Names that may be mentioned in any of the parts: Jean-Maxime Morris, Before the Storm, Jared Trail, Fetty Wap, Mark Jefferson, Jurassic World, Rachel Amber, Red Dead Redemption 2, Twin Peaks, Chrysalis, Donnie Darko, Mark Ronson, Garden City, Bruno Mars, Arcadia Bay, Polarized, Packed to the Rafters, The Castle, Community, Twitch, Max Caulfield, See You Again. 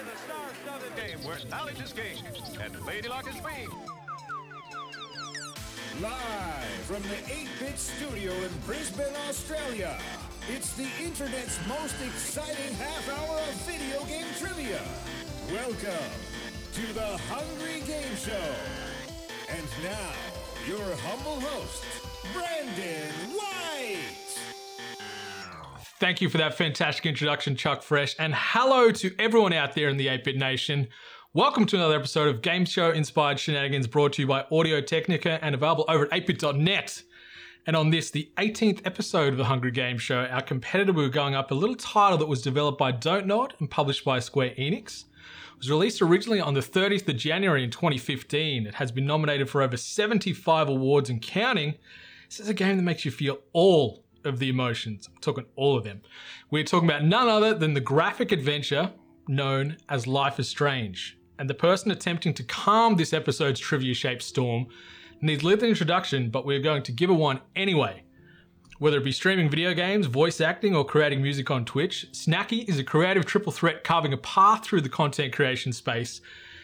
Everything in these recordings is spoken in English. in a star-studded game where knowledge is king and Lady Luck is free. Live from the 8-Bit Studio in Brisbane, Australia, it's the internet's most exciting half-hour of video game trivia. Welcome to the Hungry Game Show. And now, your humble host, Brandon White. Thank you for that fantastic introduction, Chuck Fresh, and hello to everyone out there in the 8-Bit Nation. Welcome to another episode of Game Show Inspired Shenanigans, brought to you by Audio-Technica and available over at 8bit.net. And on this, the 18th episode of the Hungry Game Show, our competitor will be going up a little title that was developed by Dontnod and published by Square Enix. It was released originally on the 30th of January in 2015. It has been nominated for over 75 awards and counting. This is a game that makes you feel all of the emotions. I'm talking all of them. We're talking about none other than the graphic adventure known as Life is Strange. And the person attempting to calm this episode's trivia-shaped storm needs little introduction, but we're going to give her one anyway. Whether it be streaming video games, voice acting, or creating music on Twitch, Snacky is a creative triple threat carving a path through the content creation space.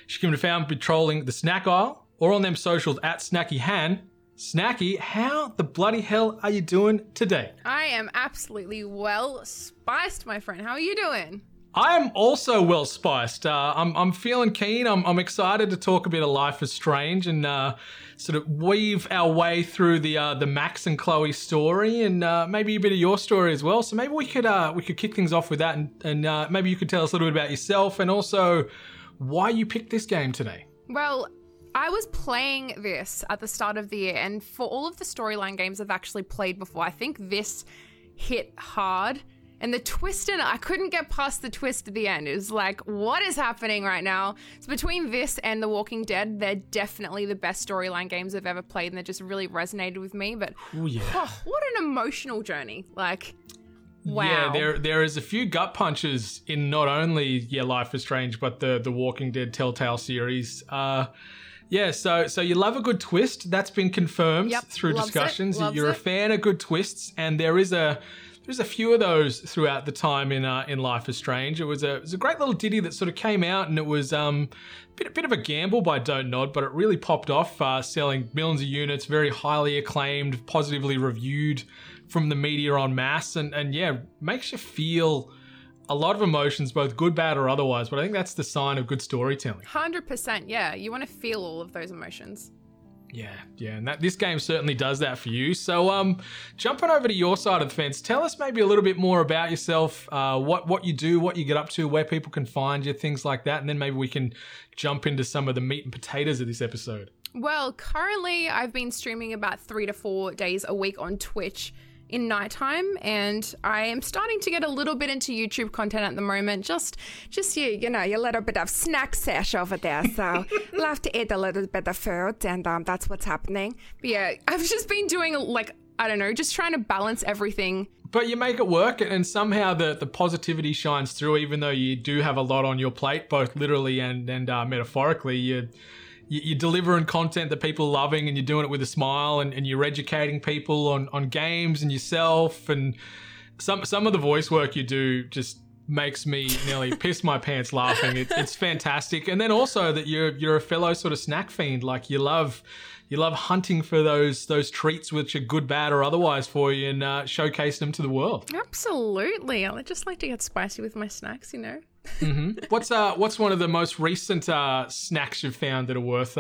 She can be found patrolling the snack aisle or on them socials at Snacky Han. Snacky, how the bloody hell are you doing today? I am absolutely well spiced, my friend. How are you doing? I am also well spiced. I'm feeling keen. I'm excited to talk a bit of Life is Strange and sort of weave our way through the Max and Chloe story and maybe a bit of your story as well. So maybe we could kick things off with that and maybe you could tell us a little bit about yourself and also why you picked this game today. Well, I was playing this at the start of the year, and for all of the storyline games I've actually played before, I think this hit hard. And the twist in it, I couldn't get past the twist at the end. It was like, what is happening right now? So between this and The Walking Dead, they're definitely the best storyline games I've ever played, and they just really resonated with me. But what an emotional journey. Like, wow. Yeah, there is a few gut punches in not only Life is Strange, but the Walking Dead Telltale series. Yeah, so you love a good twist. That's been confirmed through discussions. You're a fan of good twists, and there's a few of those throughout the time in Life is Strange. It was a great little ditty that sort of came out, and it was a bit of a gamble by Dontnod, but it really popped off, selling millions of units, very highly acclaimed, positively reviewed from the media en masse, and makes you feel a lot of emotions, both good, bad, or otherwise, but I think that's the sign of good storytelling. 100%, yeah. You want to feel all of those emotions. Yeah, and this game certainly does that for you. So jumping over to your side of the fence, tell us maybe a little bit more about yourself, what you do, what you get up to, where people can find you, things like that, and then maybe we can jump into some of the meat and potatoes of this episode. Well, currently I've been streaming about 3 to 4 days a week on Twitch in nighttime, and I am starting to get a little bit into YouTube content at the moment. Just you little bit of snack sesh over there. So love to eat a little bit of food, and that's what's happening. But yeah, I've just been doing just trying to balance everything. But you make it work, and somehow the positivity shines through, even though you do have a lot on your plate, both literally and metaphorically. You're delivering content that people are loving, and you're doing it with a smile, and you're educating people on games and yourself, and some of the voice work you do just makes me nearly piss my pants laughing. It's fantastic. And then also that you're a fellow sort of snack fiend. Like you love hunting for those treats which are good, bad, or otherwise for you, and showcase them to the world. Absolutely. I just like to get spicy with my snacks, you know. Mm-hmm. What's one of the most recent snacks you've found that are worth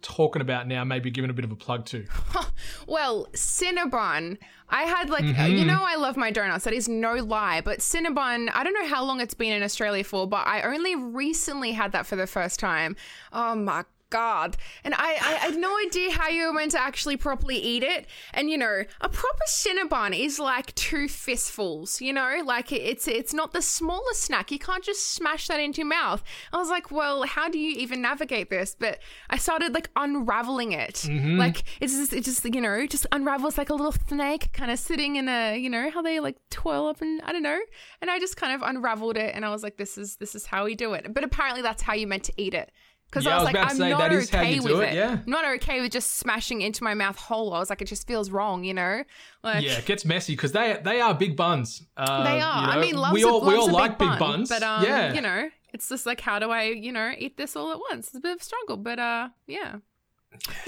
talking about now, maybe giving a bit of a plug to? Well, Cinnabon. I had I love my donuts. That is no lie. But Cinnabon, I don't know how long it's been in Australia for, but I only recently had that for the first time. Oh, my God. And I had no idea how you were meant to actually properly eat it. And, a proper Cinnabon is like 2 fistfuls, it's not the smallest snack. You can't just smash that into your mouth. I was like, well, how do you even navigate this? But I started unraveling it. Mm-hmm. It just unravels like a little snake kind of sitting in a, how they twirl up, and I don't know. And I just kind of unraveled it, and I was like, this is how we do it. But apparently that's how you're meant to eat it. Because I'm not okay with just smashing into my mouth whole. I was like, it just feels wrong, it gets messy because they are big buns. They are. I mean, we all like big buns. But, It's just like, how do I, you know, eat this all at once? It's a bit of a struggle, but yeah.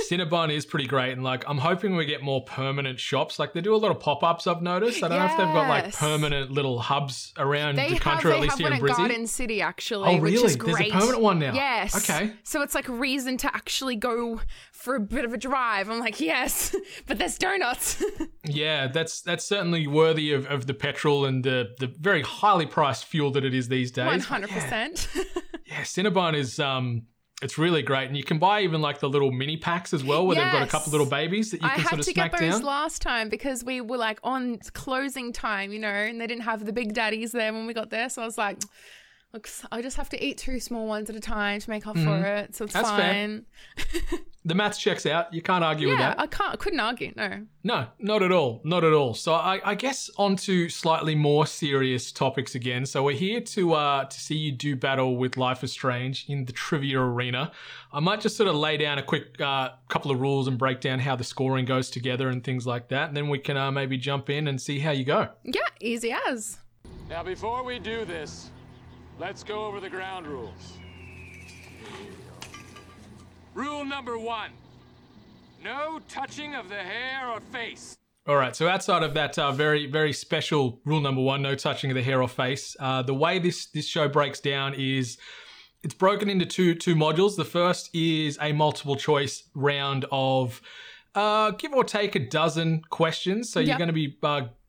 Cinnabon is pretty great, and like I'm hoping we get more permanent shops. Like they do a lot of pop-ups, I've noticed. I don't know if they've got like permanent little hubs around the country, at least here in Brisbane. They have one at Garden City actually. Oh really? Which is great. There's a permanent one now. Yes. Okay. So it's like a reason to actually go for a bit of a drive. I'm like, yes, but there's donuts. Yeah, that's certainly worthy of the petrol and the very highly priced fuel that it is these days. 100%. Yeah, Cinnabon is it's really great, and you can buy even like the little mini packs as well, where yes. they've got a couple little babies that you can sort of smack down. I had to get those last time because we were like on closing time, you know, and they didn't have the big daddies there when we got there. So I was like, look, I just have to eat two small ones at a time to make up for it. So it's That's fine. Fair. The maths checks out. You can't argue with that. Yeah, I couldn't argue, no. No, not at all, not at all. So I guess onto slightly more serious topics again. So we're here to see you do battle with Life is Strange in the trivia arena. I might just sort of lay down a quick couple of rules and break down how the scoring goes together and things like that, and then we can maybe jump in and see how you go. Yeah, easy as. Now, before we do this, let's go over the ground rules. Rule number 1, no touching of the hair or face. All right, so outside of that very, very special rule number 1, no touching of the hair or face, the way this show breaks down is it's broken into two modules. The first is a multiple choice round of give or take a dozen questions. So you're going to be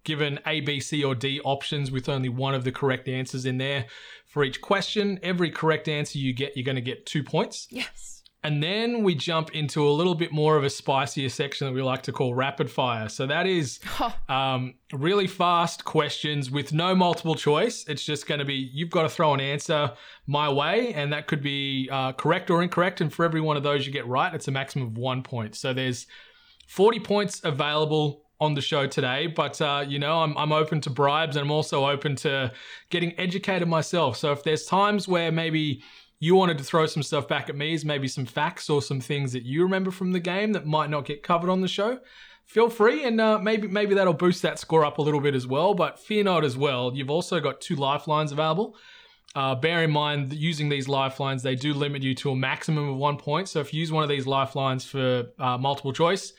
given A, B, C, or D options with only one of the correct answers in there for each question. Every correct answer you get, you're going to get 2 points. Yes. And then we jump into a little bit more of a spicier section that we like to call rapid fire. So that is really fast questions with no multiple choice. It's just going to be, you've got to throw an answer my way, and that could be correct or incorrect. And for every one of those you get right, it's a maximum of 1 point. So there's 40 points available on the show today, but you know, I'm open to bribes, and I'm also open to getting educated myself. So if there's times where maybe you wanted to throw some stuff back at me as maybe some facts or some things that you remember from the game that might not get covered on the show, feel free, and maybe that'll boost that score up a little bit as well. But fear not as well. You've also got 2 lifelines available. Bear in mind that using these lifelines, they do limit you to a maximum of 1 point. So if you use one of these lifelines for multiple choice,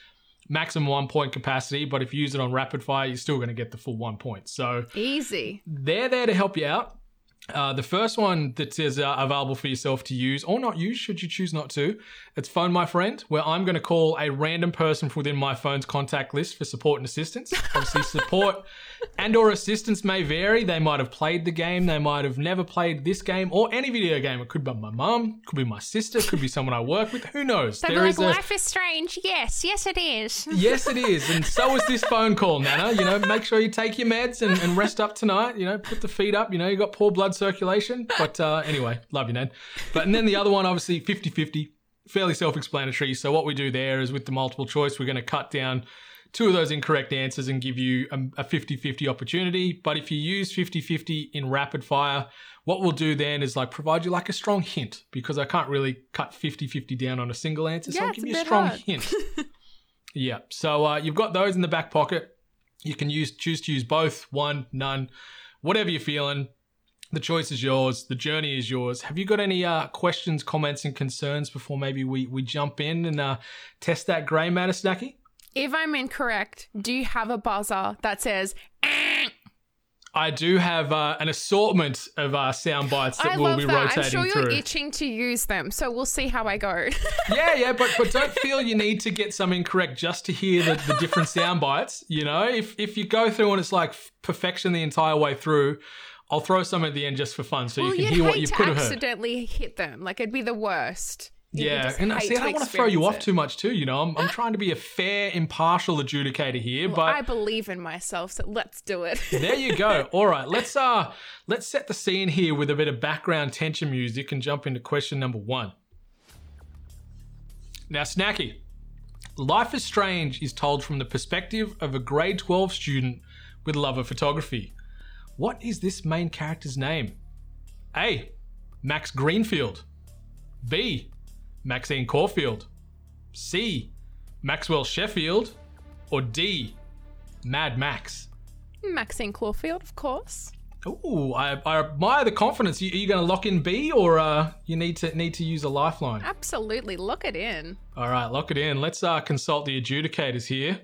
maximum 1 point capacity, but if you use it on rapid fire, you're still going to get the full 1 point. So easy. They're there to help you out. The first one that is available for yourself to use or not use, should you choose not to, it's Phone My Friend, where I'm going to call a random person from within my phone's contact list for support and assistance. Obviously, support and or assistance may vary. They might have played the game. They might have never played this game or any video game. It could be my mum, could be my sister, could be someone I work with. Who knows? They'd be like, Life is Strange. Yes. Yes, it is. Yes, it is. And so is this phone call, Nana. You know, make sure you take your meds and rest up tonight. You know, put the feet up. You know, you got poor blood circulation, but anyway, love you, Nan. But and then the other one, obviously, 50-50, fairly self-explanatory. So what we do there is with the multiple choice, we're going to cut down 2 of those incorrect answers and give you a 50-50 opportunity. But if you use 50-50 in rapid fire, what we'll do then is like provide you like a strong hint, because I can't really cut 50-50 down on a single answer. Yeah, so I'll give you a strong hint. Yeah. So you've got those in the back pocket. You can choose to use both, one, none, whatever you're feeling. The choice is yours. The journey is yours. Have you got any questions, comments, and concerns before maybe we jump in and test that grey matter, Snacky? If I'm incorrect, do you have a buzzer that says, "Ah"? I do have an assortment of sound bites that we'll be rotating through. I'm sure you're itching to use them, so we'll see how I go. Yeah, but don't feel you need to get some incorrect just to hear the different sound bites. You know, if you go through and it's like perfection the entire way through, I'll throw some at the end just for fun so you can hear what you could have heard. Accidentally hit them. Like, it'd be the worst. Yeah, and I don't want to throw you off too much too, you know. I'm trying to be a fair, impartial adjudicator here. Well, but I believe in myself, so let's do it. There you go. All right, let's set the scene here with a bit of background tension music and jump into question number 1. Now, Snacky, Life is Strange is told from the perspective of a grade 12 student with love of photography. What is this main character's name? A, Max Greenfield. B, Maxine Caulfield. C, Maxwell Sheffield. Or D, Mad Max. Maxine Caulfield, of course. Ooh, I admire the confidence. Are you going to lock in B, or you need to use a lifeline? Absolutely, lock it in. All right, lock it in. Let's consult the adjudicators here.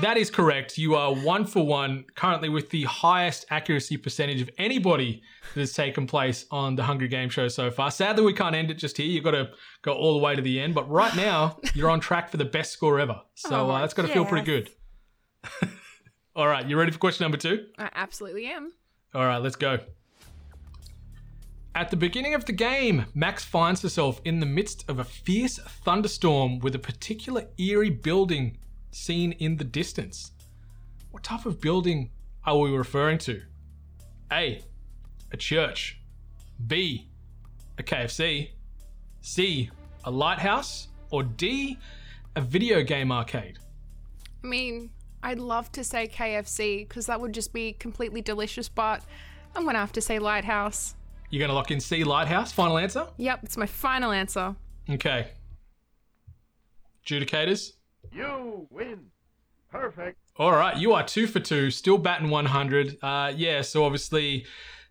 That is correct. You are 1 for 1 currently with the highest accuracy percentage of anybody that has taken place on the Hunger Games show so far. Sadly, we can't end it just here. You've got to go all the way to the end. But right now, you're on track for the best score ever. So that's got to feel pretty good. All right, you ready for question number 2? I absolutely am. All right, let's go. At the beginning of the game, Max finds herself in the midst of a fierce thunderstorm with a particular eerie building seen in the distance. What type of building are we referring to? A, a church. B, a KFC. C, a lighthouse. Or D, a video game arcade. I mean, I'd love to say KFC because that would just be completely delicious, but I'm going to have to say lighthouse. You're going to lock in C, lighthouse? Final answer? Yep, it's my final answer. Okay. Adjudicators? You win. Perfect. All right, you are 2 for 2, still batting 100. So obviously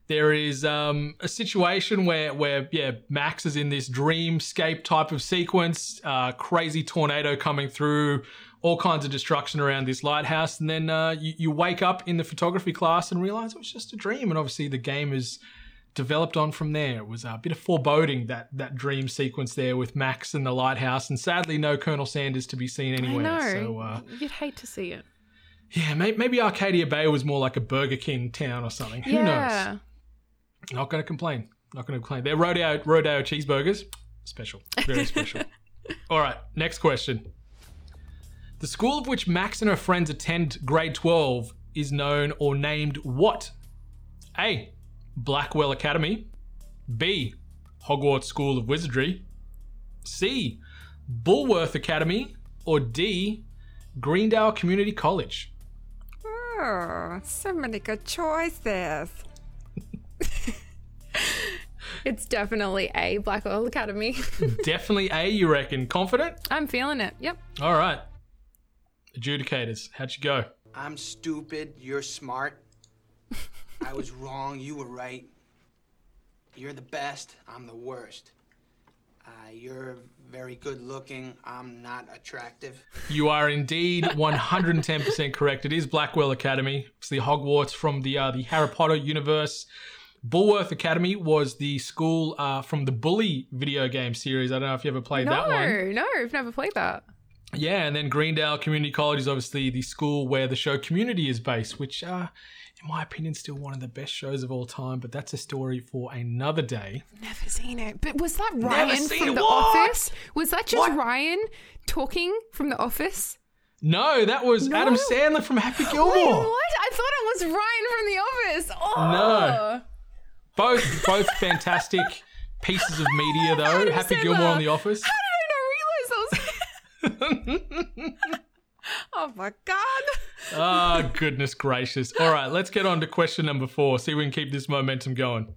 there is a situation where Max is in this dreamscape type of sequence, crazy tornado coming through, all kinds of destruction around this lighthouse, and then you wake up in the photography class and realize it was just a dream, and obviously the game is developed on from there. It was a bit of foreboding, that dream sequence there with Max and the lighthouse, and sadly no Colonel Sanders to be seen anywhere. I know. So, you'd hate to see it. Yeah, maybe Arcadia Bay was more like a Burger King town or something. Who knows? Not going to complain. They're Rodeo cheeseburgers. Special. Very special. All right, next question. The school of which Max and her friends attend grade 12 is known or named what? A, Blackwell Academy. B, Hogwarts School of Wizardry. C, Bullworth Academy. Or D, Greendale Community College. Oh, so many good choices. It's definitely A, Blackwell Academy. Definitely A, you reckon? Confident? I'm feeling it, yep. All right. Adjudicators, how'd you go? I'm stupid, you're smart. I was wrong, you were right. You're the best, I'm the worst. You're very good looking, I'm not attractive. You are indeed 110% correct. It is Blackwell Academy. It's the Hogwarts from the Harry Potter universe. Bullworth Academy was the school from the Bully video game series. I don't know if you ever played that one. No, I've never played that. Yeah, and then Greendale Community College is obviously the school where the show Community is based, which in my opinion, still one of the best shows of all time, but that's a story for another day. Never seen it. But was that Ryan from The Office? Was that just Ryan talking from The Office? No, that was Adam Sandler from Happy Gilmore. Wait, what? I thought it was Ryan from The Office. Oh. No. Both fantastic pieces of media, though. Adam Happy Sandler. Gilmore and The Office. How did I not realize that was... Oh, my God. Oh, goodness gracious. All right, let's get on to question number 4. See if we can keep this momentum going.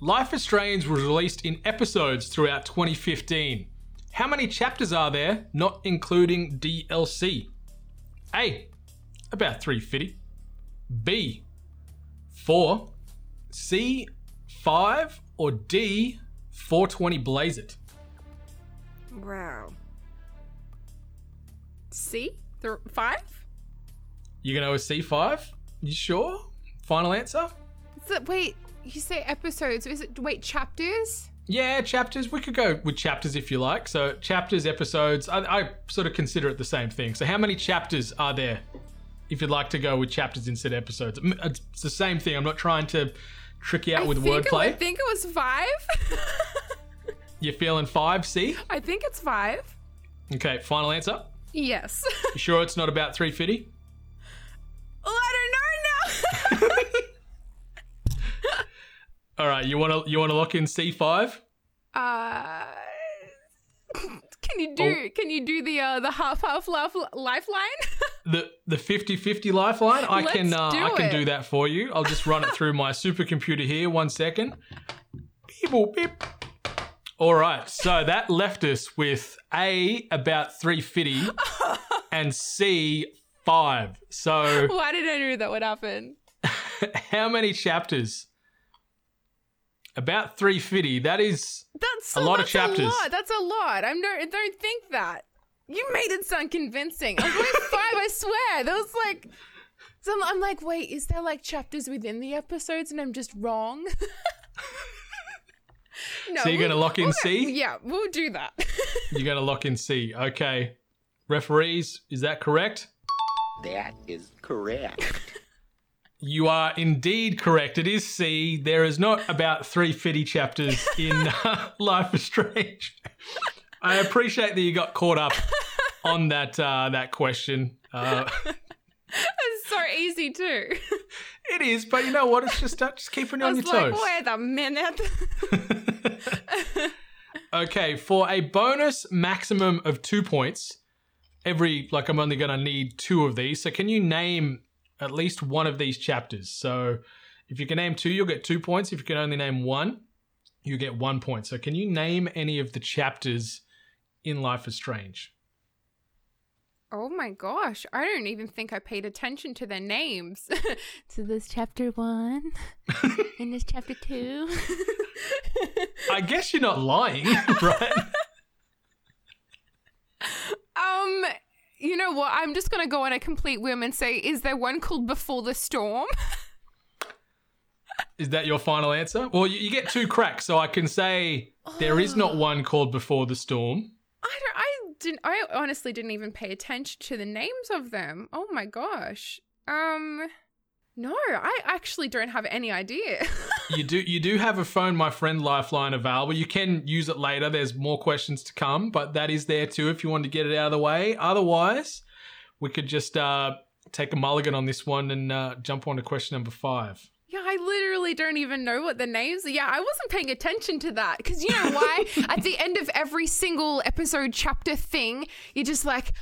Life is Strange was released in episodes throughout 2015. How many chapters are there, not including DLC? A, about 350. B, 4. C, 5. Or D, 420 Blaze It. Wow. C? 5? You're going to go with C5? You sure? Final answer? Wait, you say episodes. Wait, chapters? Yeah, chapters. We could go with chapters if you like. So chapters, episodes, I sort of consider it the same thing. So how many chapters are there if you'd like to go with chapters instead of episodes? It's the same thing. I'm not trying to trick you out with wordplay. I think it was 5. You're feeling 5, C? I think it's 5. Okay, final answer? Yes. You sure it's not about 350? Oh, I don't know now. All right, you want to lock in C5? Can you do the half lifeline? The 50-50 lifeline? I can do that for you. I'll just run it through my supercomputer here. 1 second. Beep beep. All right, so that left us with A, about 350, and C, 5. So why did I know that would happen? How many chapters? About 350. That's a lot of chapters. That's a lot. I don't think that. You made it sound convincing. I was like 5, I swear. That was like... So I'm like, wait, is there like chapters within the episodes and I'm just wrong? No. So you're going to lock in C? Yeah, we'll do that. You're going to lock in C. Okay. Referees, is that correct? That is correct. You are indeed correct. It is C. There is not about 350 chapters in Life is Strange. I appreciate that you got caught up on that question. It's so easy too. It is, but you know what? It's just keeping you on your toes. Wait a minute. Okay, for a bonus maximum of 2 points, I'm only going to need 2 of these. So can you name at least one of these chapters? So if you can name 2, you'll get 2 points. If you can only name 1, you get 1 point. So can you name any of the chapters in Life is Strange? Oh my gosh, I don't even think I paid attention to their names. So there's chapter 1 and there's chapter 2. I guess you're not lying, right? You know what? I'm just going to go on a complete whim and say, is there one called Before the Storm? Is that your final answer? Well, you get 2 cracks, so I can say there is not one called Before the Storm. I honestly didn't even pay attention to the names of them. Oh my gosh. No, I actually don't have any idea. You do have a phone my friend lifeline available. You can use it later. There's more questions to come, but that is there too if you want to get it out of the way. Otherwise, we could just take a mulligan on this one and jump on to question number 5. Yeah, I literally don't even know what the names are. Yeah, I wasn't paying attention to that because you know why? At the end of every single episode chapter thing, you're just like,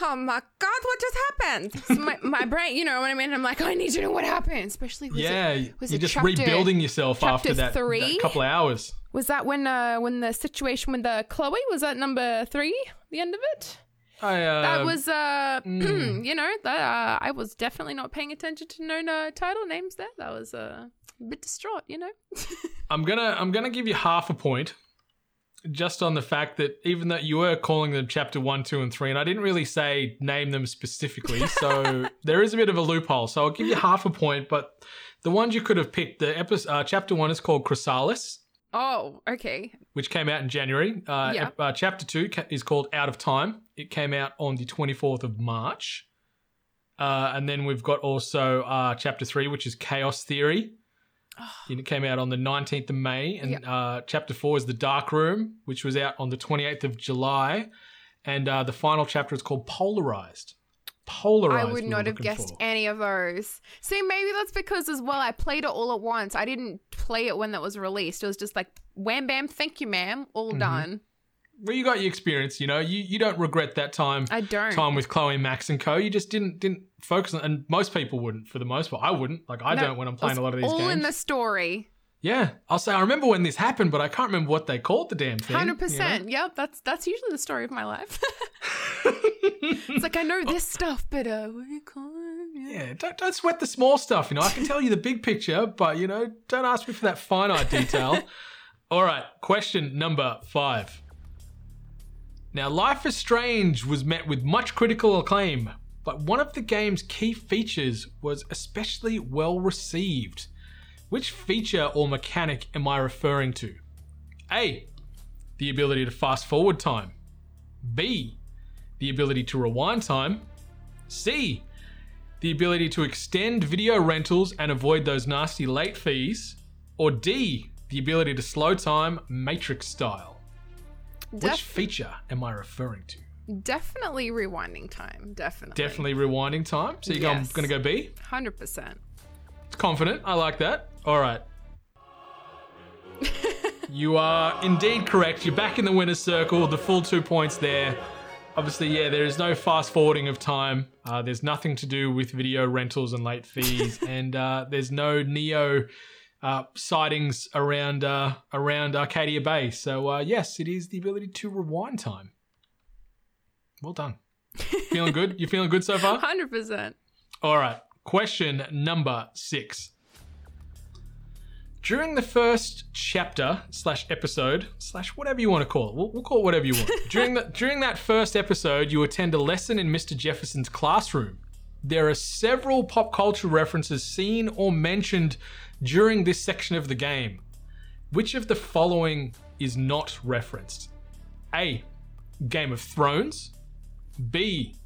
oh my God, what just happened? So my brain, you know what I mean? I'm like, I need to know what happened, especially rebuilding yourself after that couple of hours. Was that when the situation with the Chloe, was that number 3, the end of it? That was, I was definitely not paying attention to no title names there. That was a bit distraught, you know. I'm gonna give you half a point just on the fact that even though you were calling them chapter 1, 2, and 3, and I didn't really say name them specifically, so there is a bit of a loophole. So I'll give you half a point, but the ones you could have picked, the episode, chapter 1 is called Chrysalis. Oh, okay. Which came out in January. Chapter 2 is called Out of Time. It came out on the 24th of March. And then we've got also Chapter 3, which is Chaos Theory. And it came out on the 19th of May. And Chapter 4 is The Dark Room, which was out on the 28th of July. And the final chapter is called Polarized. I would not have guessed any of those. See, maybe that's because as well I played it all at once. I didn't play it when that was released. It was just like, wham, bam, thank you, ma'am, all done. Well, you got your experience, you know. You don't regret that time. I don't. Time with Chloe, Max and co. You just didn't focus on, and most people wouldn't for the most part. I wouldn't. I don't when I'm playing a lot of these all games. All in the story. Yeah. I'll say I remember when this happened, but I can't remember what they called the damn thing. 100%. You know? Yep, that's usually the story of my life. It's like I know this stuff, but what do you call it? Yeah, don't sweat the small stuff. You know, I can tell you the big picture, but you know, don't ask me for that finite detail. All right, question number 5. Now, Life is Strange was met with much critical acclaim, but one of the game's key features was especially well received. Which feature or mechanic am I referring to? A, the ability to fast forward time. B, the ability to rewind time. C, the ability to extend video rentals and avoid those nasty late fees. Or D, the ability to slow time Matrix style. Which feature am I referring to? Definitely rewinding time. Definitely rewinding time. So you're going to go B? 100%. It's confident. I like that. All right. You are indeed correct. You're back in the winner's circle. The full 2 points there. Obviously, yeah, there is no fast forwarding of time. There's nothing to do with video rentals and late fees, and there's no Neo sightings around Arcadia Bay. So yes, it is the ability to rewind time. Well done. Feeling good? You feeling good so far? 100%. All right. Question number 6. During the first chapter slash episode slash whatever you want to call it, we'll call it whatever you want. During that first episode, you attend a lesson in Mr. Jefferson's classroom. There are several pop culture references seen or mentioned during this section of the game. Which of the following is not referenced? A, Game of Thrones. B,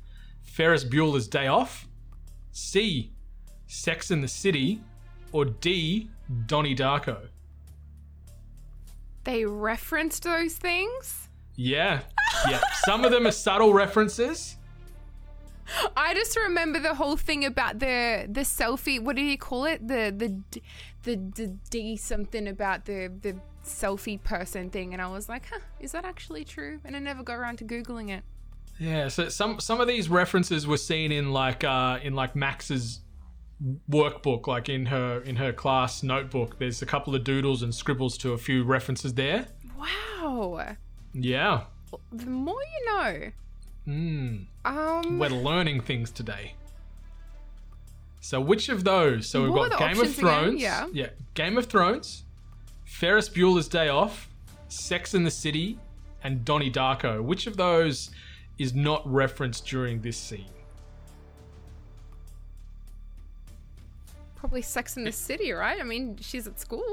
Ferris Bueller's Day Off. C, Sex and the City. Or D, Donnie Darko. They referenced those things? Yeah. Some of them are subtle references. I just remember the whole thing about the selfie. What did he call it? The D something about the selfie person thing. And I was like, is that actually true? And I never got around to Googling it. Yeah, so some of these references were seen in Max's workbook, like in her class notebook. There's a couple of doodles and scribbles to a few references there. Wow. Yeah. The more you know. We're learning things today. So which of those? So we've got Game of Thrones. Again? Yeah. Game of Thrones, Ferris Bueller's Day Off, Sex and the City, and Donnie Darko. Which of those is not referenced during this scene? Probably Sex and the City, right? I mean, she's at school.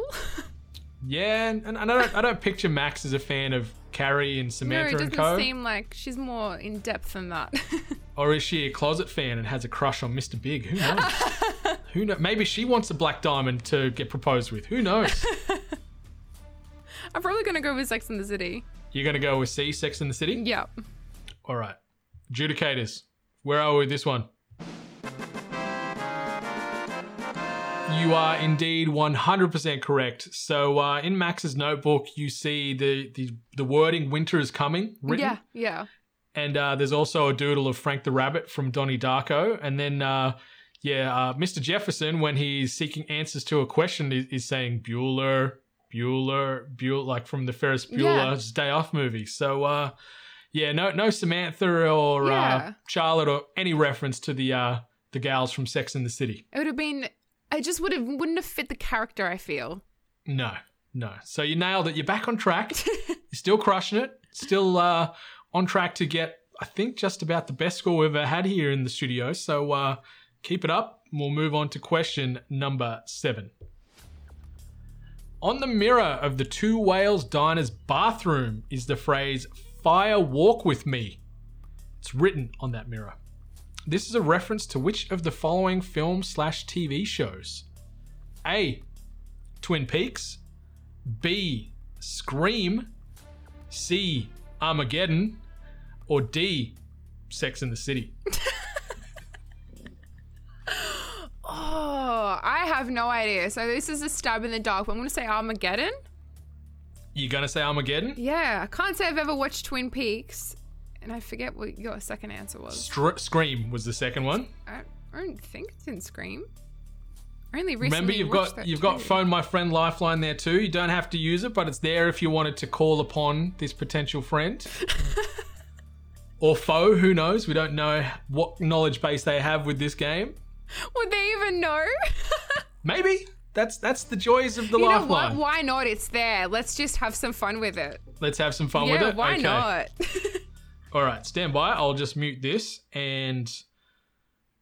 Yeah, and I don't picture Max as a fan of Carrie and Samantha and co. No, it doesn't seem like she's more in depth than that. Or is she a closet fan and has a crush on Mr. Big? Who knows? Maybe she wants a black diamond to get proposed with. Who knows? I'm probably going to go with Sex and the City. You're going to go with C, Sex and the City? Yep. All right. Judicators, where are we with this one? You are indeed 100% correct. So in Max's notebook, you see the wording "Winter is Coming" written. Yeah. And there's also a doodle of Frank the Rabbit from Donnie Darko. And then, Mr. Jefferson, when he's seeking answers to a question, is saying Bueller, like from the Ferris Bueller's Day Off movie. So, no Samantha or Charlotte or any reference to the gals from Sex and the City. It would have been... I just wouldn't have fit the character, I feel. No. So you nailed it. You're back on track. You're still crushing it. Still on track to get, I think, just about the best score we've ever had here in the studio. So keep it up. We'll move on to question number 7. On the mirror of the Two Whales Diner's bathroom is the phrase, "Fire Walk with Me." It's written on that mirror. This is a reference to which of the following film/TV shows? A, Twin Peaks. B, Scream. C, Armageddon. Or D, Sex and the City. I have no idea. So this is a stab in the dark. I'm going to say Armageddon. You're going to say Armageddon? Yeah. I can't say I've ever watched Twin Peaks. And I forget what your second answer was. Scream was the second one. I don't think it's in Scream. I only recently remember you've got Phone My Friend Lifeline there too. You don't have to use it, but it's there if you wanted to call upon this potential friend. Or foe, who knows? We don't know what knowledge base they have with this game. Would they even know? Maybe. That's the joys of the lifeline. You know what? Why not? It's there. Let's just have some fun with it. Let's have some fun with it? Why not? All right, stand by. I'll just mute this and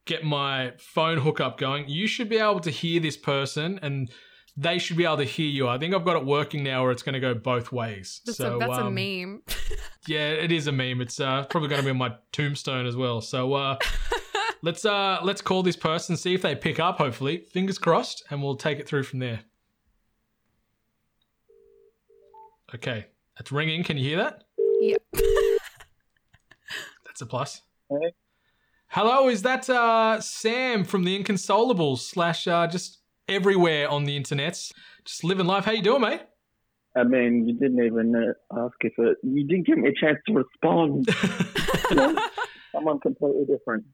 get my phone hookup going. You should be able to hear this person and they should be able to hear you. I think I've got it working now where it's going to go both ways. That's a meme. Yeah, it is a meme. It's probably going to be on my tombstone as well. So let's call this person, see if they pick up, hopefully. Fingers crossed, and we'll take it through from there. Okay, that's ringing. Can you hear that? Yep. That's a plus. Hey. Hello, is that Sam from the Inconsolables / just everywhere on the internets? Just living life. How you doing, mate? I mean, you didn't even ask if it. You didn't give me a chance to respond. Someone completely different.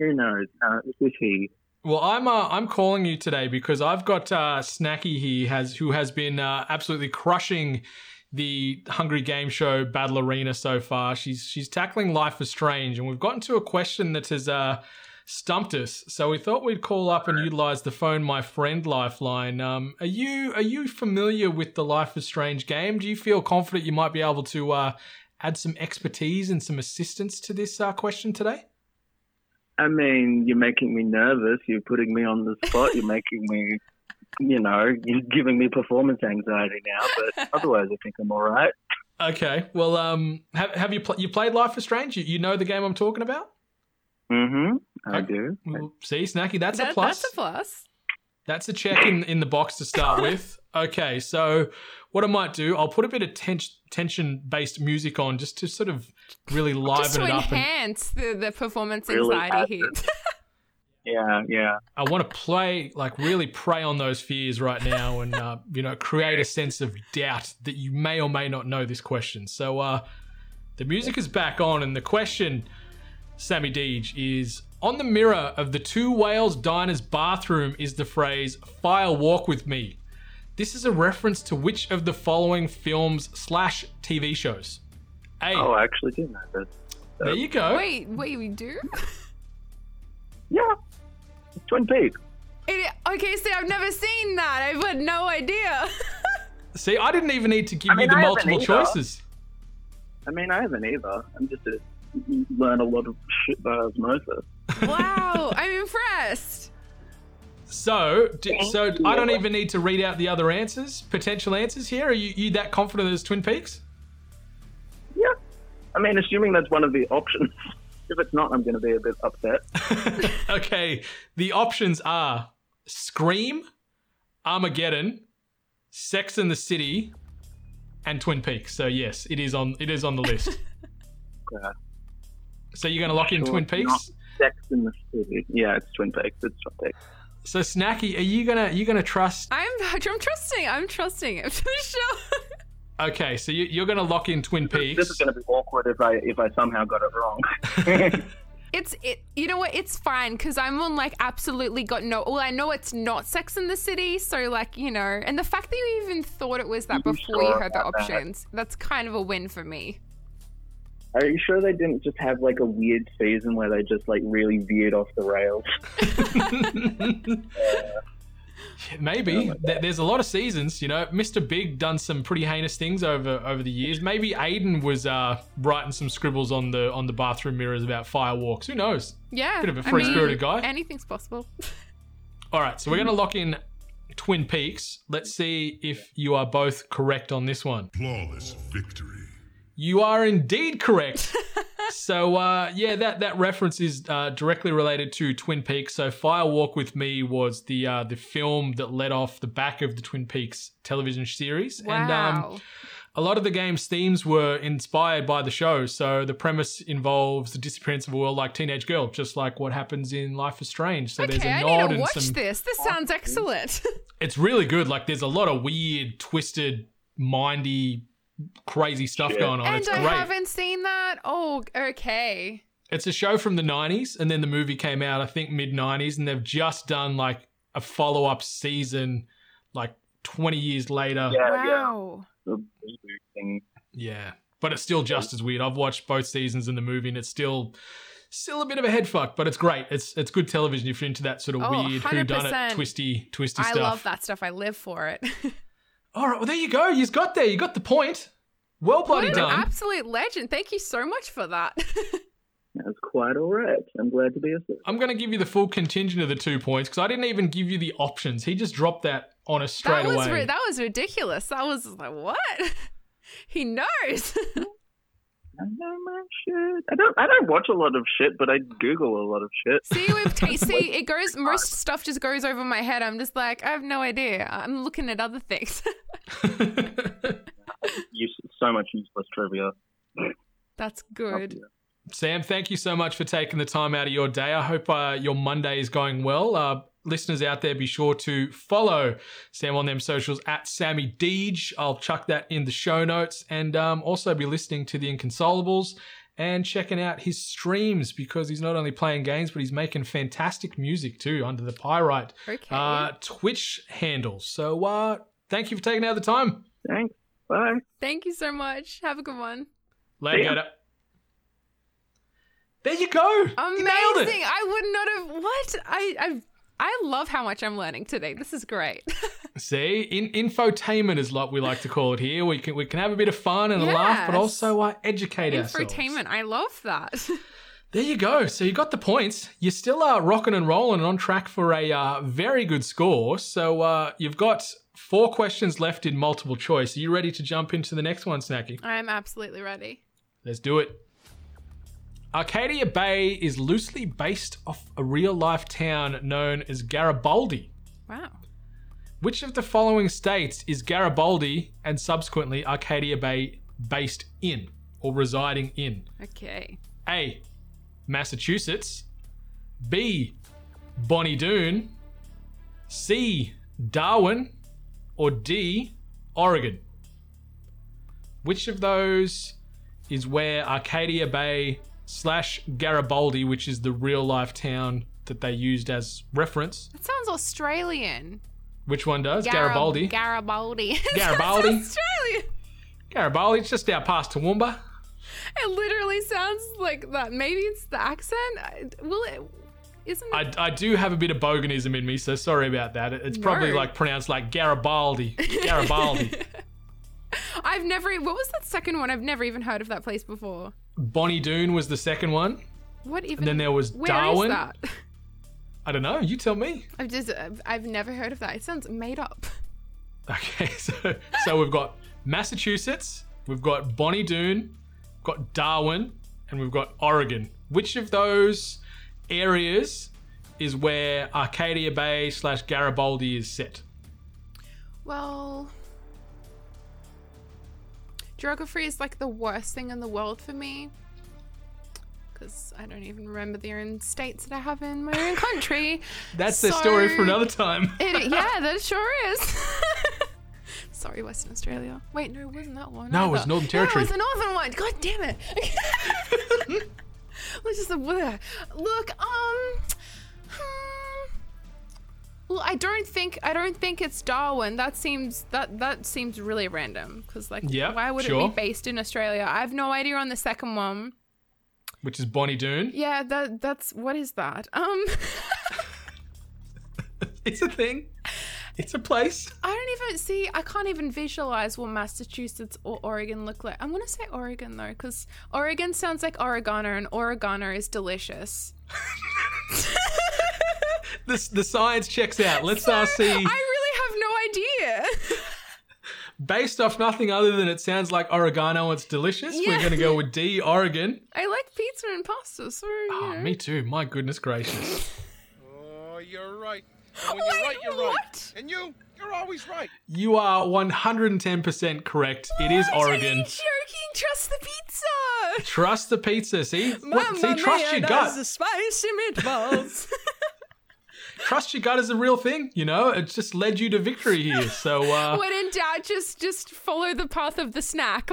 Who knows? This is he. Well, I'm calling you today because I've got Snacky who has been absolutely crushing the Hungry Game Show Battle Arena so far. She's tackling Life is Strange, and we've gotten to a question that has stumped us. So we thought we'd call up and utilize the Phone My Friend lifeline. Are you familiar with the Life is Strange game? Do you feel confident you might be able to add some expertise and some assistance to this question today? I mean, you're making me nervous. You're putting me on the spot. You're making me, you're giving me performance anxiety now. But otherwise, I think I'm all right. Okay. Well, have you played Life is Strange? You know the game I'm talking about? Mm-hmm. I do. Well, see, Snacky, that's a plus. That's a plus. That's a check in the box to start with. Okay. So what I might do, I'll put a bit of tension-based music on just to sort of really liven it up. Just to enhance the performance really anxiety here. Yeah. I want to really prey on those fears right now and, create a sense of doubt that you may or may not know this question. So the music is back on, and the question, Sammy Deej, is, on the mirror of the Two Whales Diners bathroom is the phrase, "Fire Walk with Me." This is a reference to which of the following films / TV shows? A. Oh, I actually do know this. So. There you go. Wait, we do? Yeah. Twin Peaks. Okay, so I've never seen that. I've had no idea. See, I didn't even need to give you the multiple choices. I mean, I haven't either. I'm just to learn a lot of shit by osmosis. Wow, I'm impressed. So I don't even need to read out the other answers, potential answers here. Are you that confident as Twin Peaks? Yeah. I mean, assuming that's one of the options. If it's not, I'm going to be a bit upset. Okay. The options are Scream, Armageddon, Sex and the City, and Twin Peaks. So yes, it is on the list. Yeah. So you're going to lock in Twin Peaks? Not Sex and the City. Yeah, it's Twin Peaks. So Snacky, are you gonna trust? I'm trusting. I'm trusting it for sure. Okay, so you're gonna lock in Twin Peaks. This is gonna be awkward if I somehow got it wrong. It. You know what? It's fine because I'm on absolutely got no. Well, I know it's not Sex and the City, so and the fact that you even thought it was that before you heard the options, that's kind of a win for me. Are you sure they didn't just have a weird season where they just really veered off the rails? Maybe. There's a lot of seasons, Mr. Big done some pretty heinous things over the years. Maybe Aiden was writing some scribbles on the bathroom mirrors about firewalks. Who knows? Yeah. Bit of a free-spirited guy. Anything's possible. All right, so we're going to lock in Twin Peaks. Let's see if you are both correct on this one. Flawless victory. You are indeed correct. So, that reference is directly related to Twin Peaks. So Fire Walk With Me was the film that led off the back of the Twin Peaks television series. Wow. And a lot of the game's themes were inspired by the show. So the premise involves the disappearance of a well-liked teenage girl, just like what happens in Life is Strange. So there's a nod. I need to watch this. This sounds excellent. It's really good. There's a lot of weird, twisted, mindy crazy stuff going on. And it's great. Haven't seen that. Oh, okay. It's a show from the 90s, and then the movie came out, I think, mid-90s, and they've just done a follow-up season 20 years later. Yeah, wow. Yeah. But it's still just as weird. I've watched both seasons in the movie, and it's still a bit of a head fuck, but it's great. It's good television if you're into that sort of weird 100%. Whodunit, twisty stuff. I love that stuff. I live for it. All right, well, there you go. You got the point. Well bloody done. An absolute legend. Thank you so much for that. That's quite all right. I'm glad to be assisted. I'm going to give you the full contingent of the 2 points because I didn't even give you the options. He just dropped that on us straight away. That was ridiculous. I was what? He knows. I know my shit. I don't watch a lot of shit, but I Google a lot of shit. See, it goes. Most stuff just goes over my head. I'm just I have no idea. I'm looking at other things. So much useless trivia. That's good. Sam, thank you so much for taking the time out of your day. I hope your Monday is going well. Listeners out there, be sure to follow Sam on them socials at Sammy Deej. I'll chuck that in the show notes, and also be listening to The Inconsoleables and checking out his streams because he's not only playing games, but he's making fantastic music too under the Pyrite Twitch handle. So thank you for taking out the time. Thanks. Bye. Thank you so much. Have a good one. Later. There you go. Amazing. You nailed it. I would not have. What? I love how much I'm learning today. This is great. See, infotainment is what we like to call it here. We can have a bit of fun and a laugh, but also educate ourselves. Infotainment. I love that. There you go. So you got the points. You're still rocking and rolling and on track for a very good score. So you've got 4 questions left in multiple choice. Are you ready to jump into the next one, Snacky? I am absolutely ready. Let's do it. Arcadia Bay is loosely based off a real-life town known as Garibaldi. Wow. Which of the following states is Garibaldi and subsequently Arcadia Bay based in or residing in? Okay. A, Massachusetts. B, Bonnie Doon. C, Darwin. Or D, Oregon. Which of those is where Arcadia Bay / Garibaldi, which is the real life town that they used as reference? That sounds Australian. Which one does? Garibaldi. Garibaldi. Garibaldi. Australian. Garibaldi. It's just out past Toowoomba. It literally sounds like that. Maybe it's the accent. I do have a bit of boganism in me, so sorry about that. It's probably pronounced like Garibaldi. Garibaldi. What was that second one? I've never even heard of that place before. Bonnie Doon was the second one. What even? And then there was Darwin. Where is that? I don't know. You tell me. I've never heard of that. It sounds made up. Okay, so we've got Massachusetts, we've got Bonnie Doon, got Darwin, and we've got Oregon. Which of those areas is where Arcadia Bay / Garibaldi is set? Well, geography is like the worst thing in the world for me because I don't even remember the own states that I have in my own country. That's the story for another time. Yeah, that sure is. Sorry, Western Australia. Wait, no, it wasn't that one. No, either. It was Northern Territory. No, it was the Northern one. God damn it. Let's just look. Well, I don't think it's Darwin. That seems really random because why would it be based in Australia? I have no idea on the second one, which is Bonnie Doon. Yeah, that's what is that? It's a thing. It's a place. I can't even visualize what Massachusetts or Oregon look like. I'm going to say Oregon, though, because Oregon sounds like oregano, and oregano is delicious. The science checks out. Let's see. I really have no idea. Based off nothing other than it sounds like oregano, it's delicious. Yeah. We're going to go with D, Oregon. I like pizza and pasta, so... Me too. My goodness gracious. Oh, you're right. And when you're right. What? And you're always right. You are 110% correct. What? It is Oregon. Are you joking? Trust the pizza. Trust the pizza. See, trust your gut. The spicy meatballs. Trust your gut is a real thing. You know, it just led you to victory here. So when in doubt, just follow the path of the snack.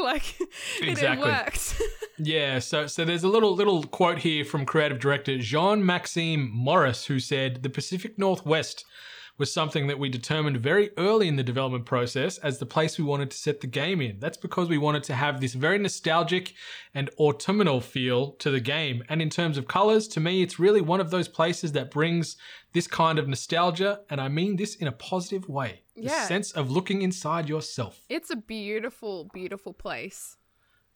Exactly. It works. Yeah. So there's a little quote here from creative director Jean-Maxime Morris, who said the Pacific Northwest was something that we determined very early in the development process as the place we wanted to set the game in. That's because we wanted to have this very nostalgic and autumnal feel to the game. And in terms of colors, to me, it's really one of those places that brings this kind of nostalgia. And I mean this in a positive way. Yeah. The sense of looking inside yourself. It's a beautiful, beautiful place.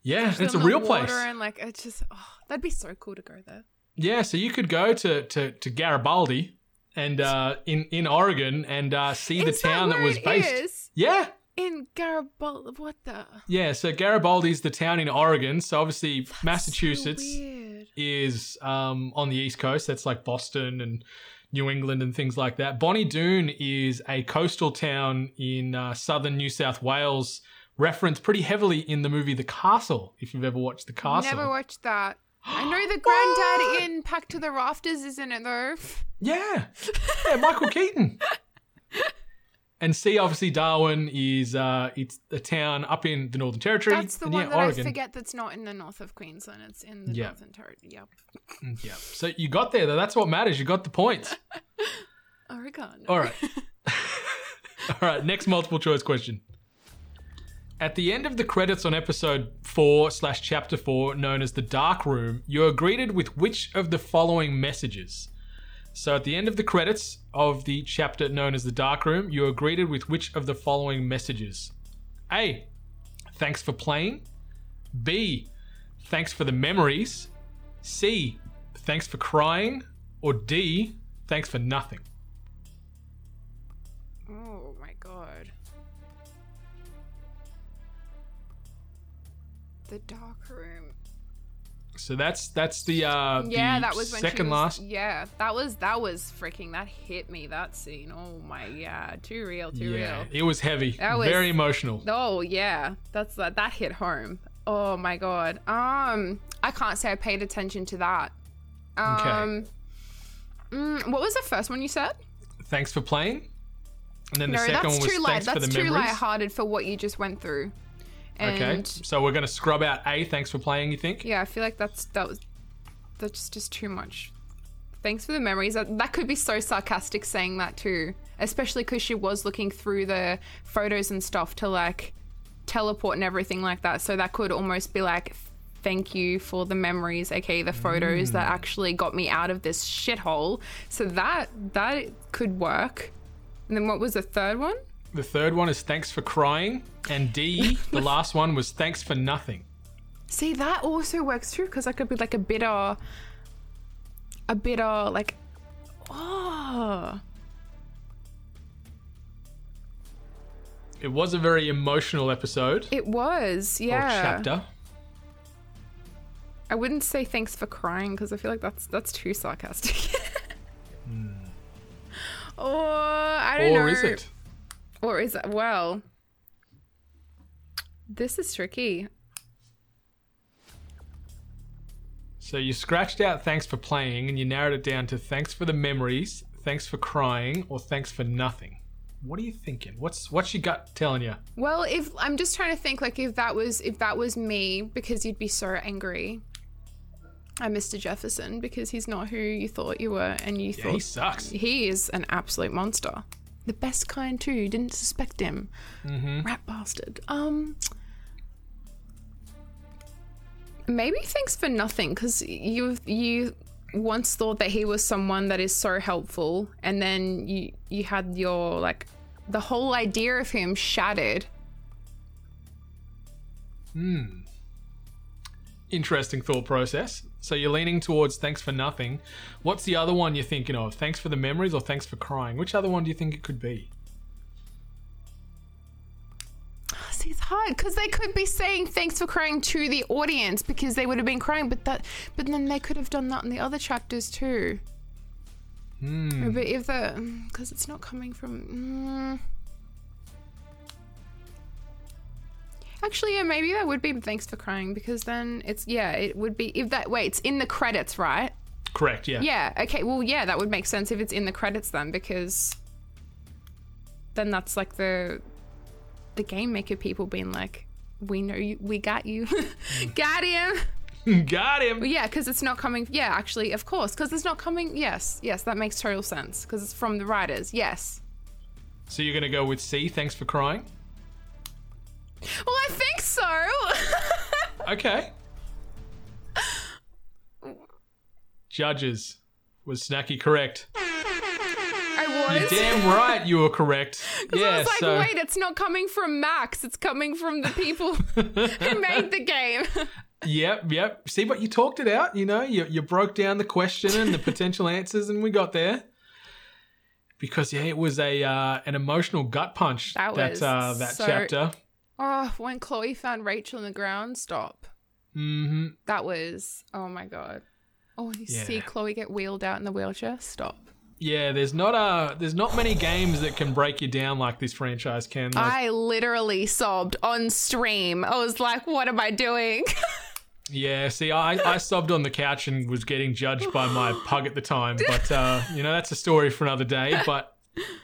Yeah, it's a real place. And it's just, that'd be so cool to go there. Yeah, so you could go to Garibaldi and in Oregon and see the town that was based. Is? Yeah. In Garibaldi, what the? Yeah, so Garibaldi's the town in Oregon. So obviously that's Massachusetts so is on the East Coast. That's like Boston and New England and things like that. Bonnie Doon is a coastal town in southern New South Wales, referenced pretty heavily in the movie The Castle, if you've ever watched The Castle. Never watched that. I know the granddad in Packed to the Rafters is in it, though. Yeah, Michael Keaton. And see, obviously, Darwin is it's a town up in the Northern Territory. That's the one that Oregon. I forget that's not in the north of Queensland. It's in the Northern Territory. Yep. So you got there, though. That's what matters. You got the points. Oregon. All right. Next multiple choice question. At the end of the credits on episode 4/chapter 4, known as The Dark Room, you are greeted with which of the following messages? So at the end of the credits of the chapter known as The Dark Room, you are greeted with which of the following messages? A, thanks for playing. B, thanks for the memories. C, thanks for crying. Or D, thanks for nothing. Oh my god. The Dark Room. So that's the yeah, the that was when second last. Yeah, that was freaking, that hit me, that scene. Oh my god, too real. It was heavy. That was very emotional. Oh yeah, that's that hit home. Oh my god. I can't say I paid attention to that. Okay. What was the first one you said? Thanks for playing. And then the second one was thanks for the memories. That's too lighthearted for what you just went through. And okay, so we're going to scrub out A, thanks for playing, you think? Yeah, I feel like that's just too much. Thanks for the memories. That could be so sarcastic saying that too, especially because she was looking through the photos and stuff to like teleport and everything like that. So that could almost be like, thank you for the memories, aka the photos that actually got me out of this shithole. So that could work. And then what was the third one? The third one is thanks for crying. And D, the last one, was thanks for nothing. See, that also works too, because I could be like a bitter, like, oh. It was a very emotional episode. It was, yeah. Or chapter. I wouldn't say thanks for crying, because I feel like that's too sarcastic. Oh, I don't know. Or is it? Or is it? Well, this is tricky. So you scratched out thanks for playing and you narrowed it down to thanks for the memories, thanks for crying, or thanks for nothing. What are you thinking? What's your gut telling you? Well, if I'm just trying to think, like, if that was me, because you'd be so angry at Mr. Jefferson because he's not who you thought you were, and you thought he sucks. He is an absolute monster. The best kind too. You didn't suspect him. Mm-hmm. Rat bastard. Maybe thanks for nothing, because you once thought that he was someone that is so helpful, and then you had your, like, the whole idea of him shattered. Interesting thought process. So you're leaning towards thanks for nothing. What's the other one you're thinking of? Thanks for the memories or thanks for crying? Which other one do you think it could be? See, it's hard, because they could be saying thanks for crying to the audience because they would have been crying, but then they could have done that in the other chapters too. But if because it's not coming from. Actually, yeah, maybe that would be thanks for crying, because then it's, yeah, it would be, if that, wait, it's in the credits, right? Correct, yeah. Yeah, okay, well, yeah, that would make sense if it's in the credits then, because then that's like the game maker people being like, we know you, we got you. Got him. Well, yeah, because it's not coming, yeah, actually, of course, because it's not coming, yes, that makes total sense, because it's from the writers, yes. So you're going to go with C, thanks for crying? Well, I think so. Okay. Judges, was Snacky correct? I was. You're damn right you were correct. Yeah, I was like, so... wait, it's not coming from Max. It's coming from the people who made the game. Yep. See, but you talked it out, you know. You broke down the question and the potential answers, and we got there. Because, yeah, it was an emotional gut punch, that chapter. Oh, when Chloe found Rachel in the ground, stop. Mm-hmm. That was, oh my god. Oh, you see Chloe get wheeled out in the wheelchair, stop. Yeah, there's not many games that can break you down like this franchise can. Like, I literally sobbed on stream. I was like, what am I doing? Yeah, see, I sobbed on the couch and was getting judged by my pug at the time. But, you know, that's a story for another day. But,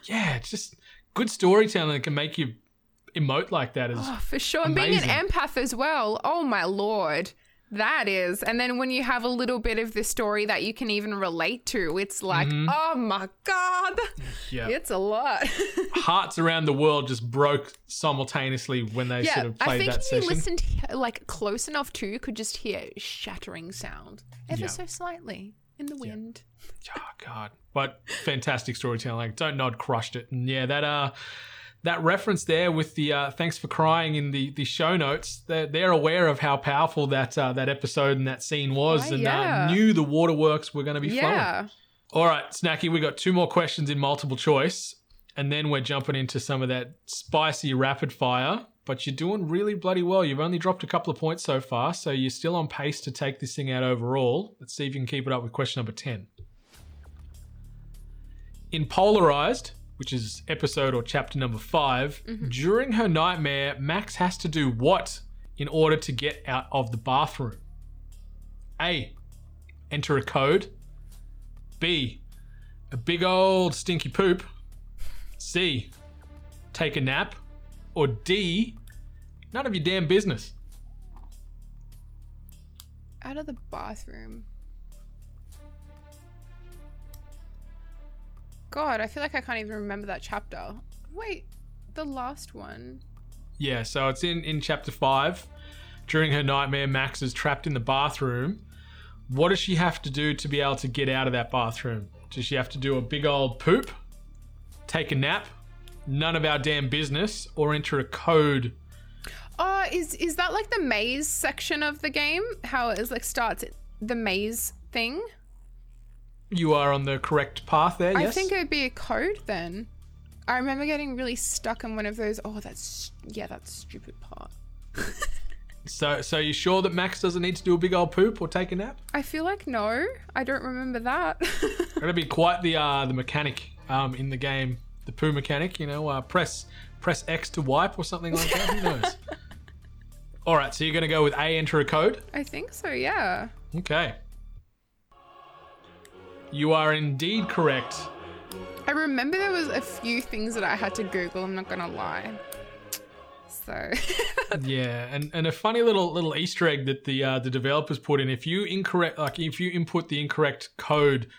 yeah, it's just good storytelling that can make you emote like that is, oh, for sure. Amazing. And being an empath as well. Oh my lord, That is. And then when you have a little bit of the story that you can even relate to, it's like, oh my God, it's a lot. Hearts Around the World just broke simultaneously when they sort of played that session. I think you listened like close enough to, you could just hear shattering sound ever so slightly in the wind. Oh God. But fantastic storytelling. Like Dontnod crushed it. And yeah, that reference there with the thanks for crying in the show notes, they're aware of how powerful that episode and that scene was and knew the waterworks were going to be flowing. All right, Snacky, we got two more questions in multiple choice and then we're jumping into some of that spicy rapid fire, but you're doing really bloody well. You've only dropped a couple of points so far, so you're still on pace to take this thing out overall. Let's see if you can keep it up with question number 10. In Polarized, which is episode or chapter number 5, during her nightmare, Max has to do what in order to get out of the bathroom? A, enter a code. B, a big old stinky poop. C, take a nap. Or D, none of your damn business. Out of the bathroom. God, I feel like I can't even remember that chapter. Wait, the last one. Yeah, so it's in chapter 5. During her nightmare, Max is trapped in the bathroom. What does she have to do to be able to get out of that bathroom? Does she have to do a big old poop, take a nap, none of our damn business, or enter a code? Oh, is that like the maze section of the game? How it is like starts the maze thing? You are on the correct path there, yes? I think it would be a code then. I remember getting really stuck in one of those, that's stupid part. So you sure that Max doesn't need to do a big old poop or take a nap? I feel like no, I don't remember that. It'll be quite the mechanic in the game, the poo mechanic, press X to wipe or something like that, who knows? All right, so you're going to go with A, enter a code? I think so, yeah. Okay. You are indeed correct. I remember there was a few things that I had to Google, I'm not going to lie. So. Yeah, and a funny little Easter egg that the developers put in. If you input the incorrect code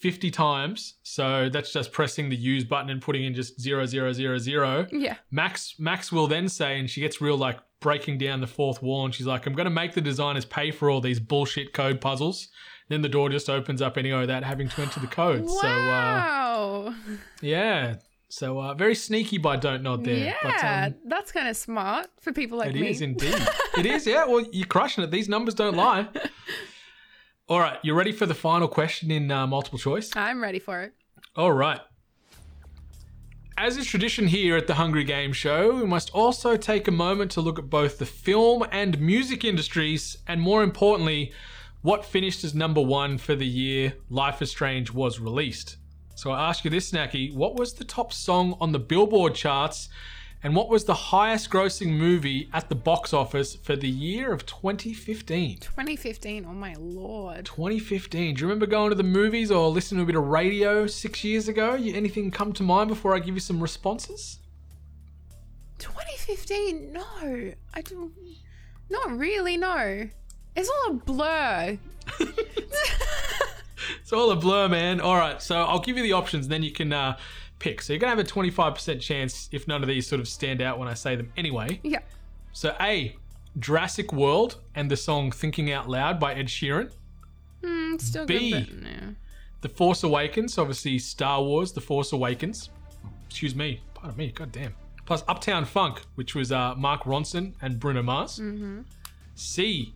50 times, so that's just pressing the use button and putting in just 0000. Yeah. Max will then say, and she gets real like breaking down the fourth wall, and she's like, I'm going to make the designers pay for all these bullshit code puzzles. Then the door just opens up anyway without having to enter the code. Wow. So very sneaky by Dontnod there. Yeah, but, that's kind of smart for people like me. It is indeed. It is, yeah. Well, you're crushing it. These numbers don't lie. All right, you ready for the final question in multiple choice? I'm ready for it. All right. As is tradition here at the Hungry Game Show, we must also take a moment to look at both the film and music industries, and more importantly, what finished as number 1 for the year Life is Strange was released? So I ask you this, Snacky, what was the top song on the Billboard charts and what was the highest grossing movie at the box office for the year of 2015? 2015, oh my Lord. 2015. Do you remember going to the movies or listening to a bit of radio 6 years ago? Anything come to mind before I give you some responses? 2015? No. I don't. Not really, no. It's all a blur. It's all a blur, man. All right, so I'll give you the options, then you can pick. So you're going to have a 25% chance if none of these sort of stand out when I say them anyway. Yeah. So A, Jurassic World and the song Thinking Out Loud by Ed Sheeran. Still B, good, but no. The Force Awakens, obviously Star Wars, The Force Awakens. Excuse me, pardon me, goddamn. Plus Uptown Funk, which was Mark Ronson and Bruno Mars. Mm-hmm. C,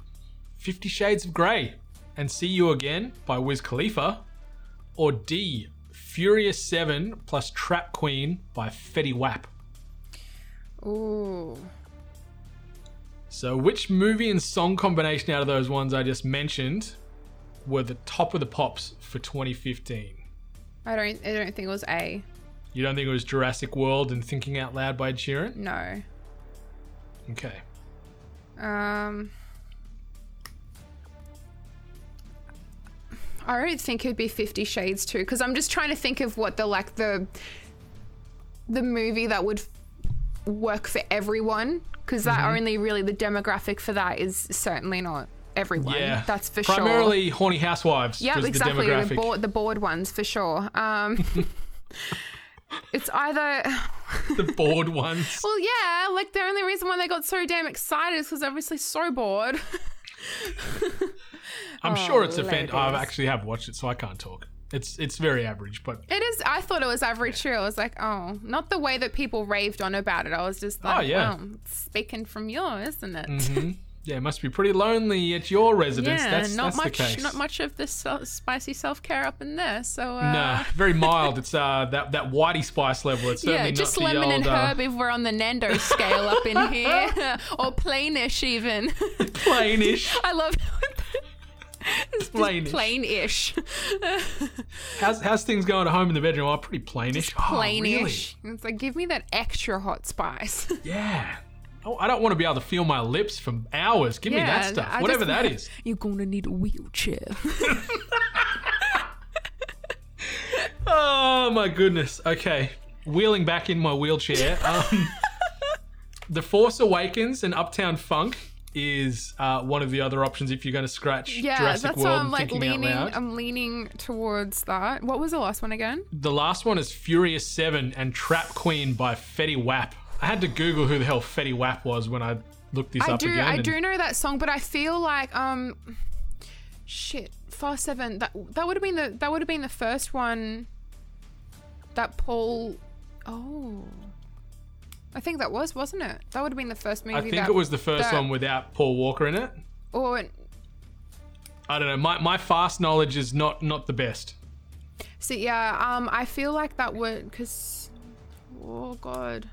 50 Shades of Grey and See You Again by Wiz Khalifa, or D, Furious 7 plus Trap Queen by Fetty Wap. Ooh. So which movie and song combination out of those ones I just mentioned were the top of the pops for 2015? I don't think it was A. You don't think it was Jurassic World and Thinking Out Loud by Ed Sheeran? No. Okay. I don't think it'd be 50 Shades too, because I'm just trying to think of what the movie that would work for everyone, because that only really the demographic for that is certainly not everyone. Yeah. That's for primarily sure. Primarily horny housewives. Yeah, exactly. The bored ones for sure. It's either the bored ones. Well, yeah, like the only reason why they got so damn excited is because they're obviously so bored. I'm sure it's offensive. I actually have watched it, so I can't talk. It's very average, but it is. I thought it was average too. I was like, oh, not the way that people raved on about it. I was just like, wow, speaking from yours, isn't it? Mm-hmm. Yeah, it must be pretty lonely at your residence. Yeah, not much of this spicy self-care up in there. So no, very mild. It's that whitey spice level. It's certainly just not lemon and herb if we're on the Nando scale up in here, or plainish even. Plainish. I love it's plainish. Plainish. How's things going at home in the bedroom? Oh, pretty plainish. Plainish. Oh, really? It's like, give me that extra hot spice. Yeah. I don't want to be able to feel my lips for hours. Give me that stuff, whatever that is. You're going to need a wheelchair. Oh, my goodness. Okay, wheeling back in my wheelchair. The Force Awakens and Uptown Funk is one of the other options if you're going to scratch Jurassic World. Yeah, that's why I'm like leaning towards that. What was the last one again? The last one is Furious 7 and Trap Queen by Fetty Wap. I had to Google who the hell Fetty Wap was when I looked this up again. I do know that song, but I feel like Fast 7. That would have been the first one that Paul. Oh, I think that wasn't it? That would have been the first movie. I think it was the first one without Paul Walker in it. Or I don't know. My Fast knowledge is not the best. So yeah, I feel like that would because oh god.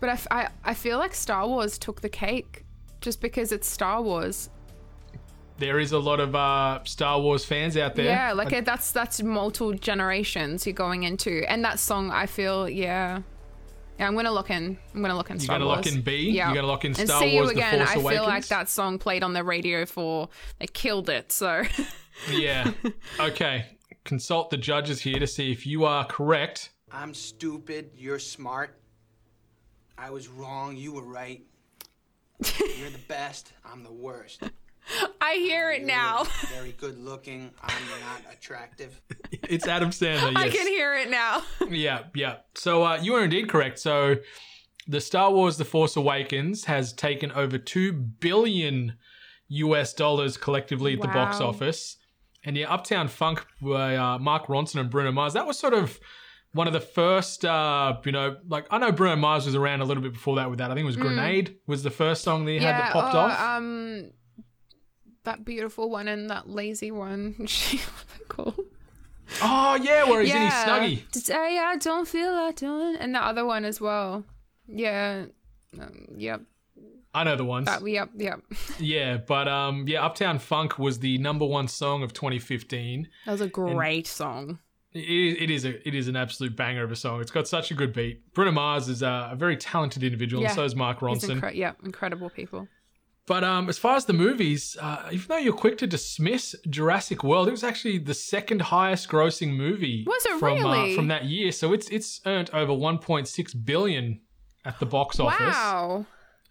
But I feel like Star Wars took the cake just because it's Star Wars. There is a lot of Star Wars fans out there. Yeah, like that's multiple generations you're going into. And that song, I feel, yeah, I'm going to lock in. I'm going to lock in Star Wars. You're going to lock in B? Yeah. You're going to lock in Star Wars The Force Awakens? I feel like that song played on the radio they killed it, so. Yeah. Okay. Consult the judges here to see if you are correct. I'm stupid. You're smart. I was wrong, you were right. You're the best, I'm the worst. I hear it now. Very good looking, I'm not attractive. It's Adam Sandler, yes. I can hear it now. Yeah. So you are indeed correct. So the Star Wars The Force Awakens has taken over $2 billion collectively at the box office. And yeah, Uptown Funk by Mark Ronson and Bruno Mars, that was sort of one of the first, I know Bruno Mars was around a little bit before that with that. I think it was Grenade was the first song that he had that popped off. That beautiful one and that lazy one. Oh, yeah, where he's in his Snuggie. Today I don't feel like doing. And the other one as well. Yeah. Yep. I know the ones. Yep. Yeah, but Uptown Funk was the number one song of 2015. That was a great song. It is an absolute banger of a song. It's got such a good beat. Bruno Mars is a very talented individual, and so is Mark Ronson. Incredible people. But as far as the movies, even though you're quick to dismiss Jurassic World, it was actually the second highest grossing movie from that year. So it's earned over $1.6 billion at the box office. Wow.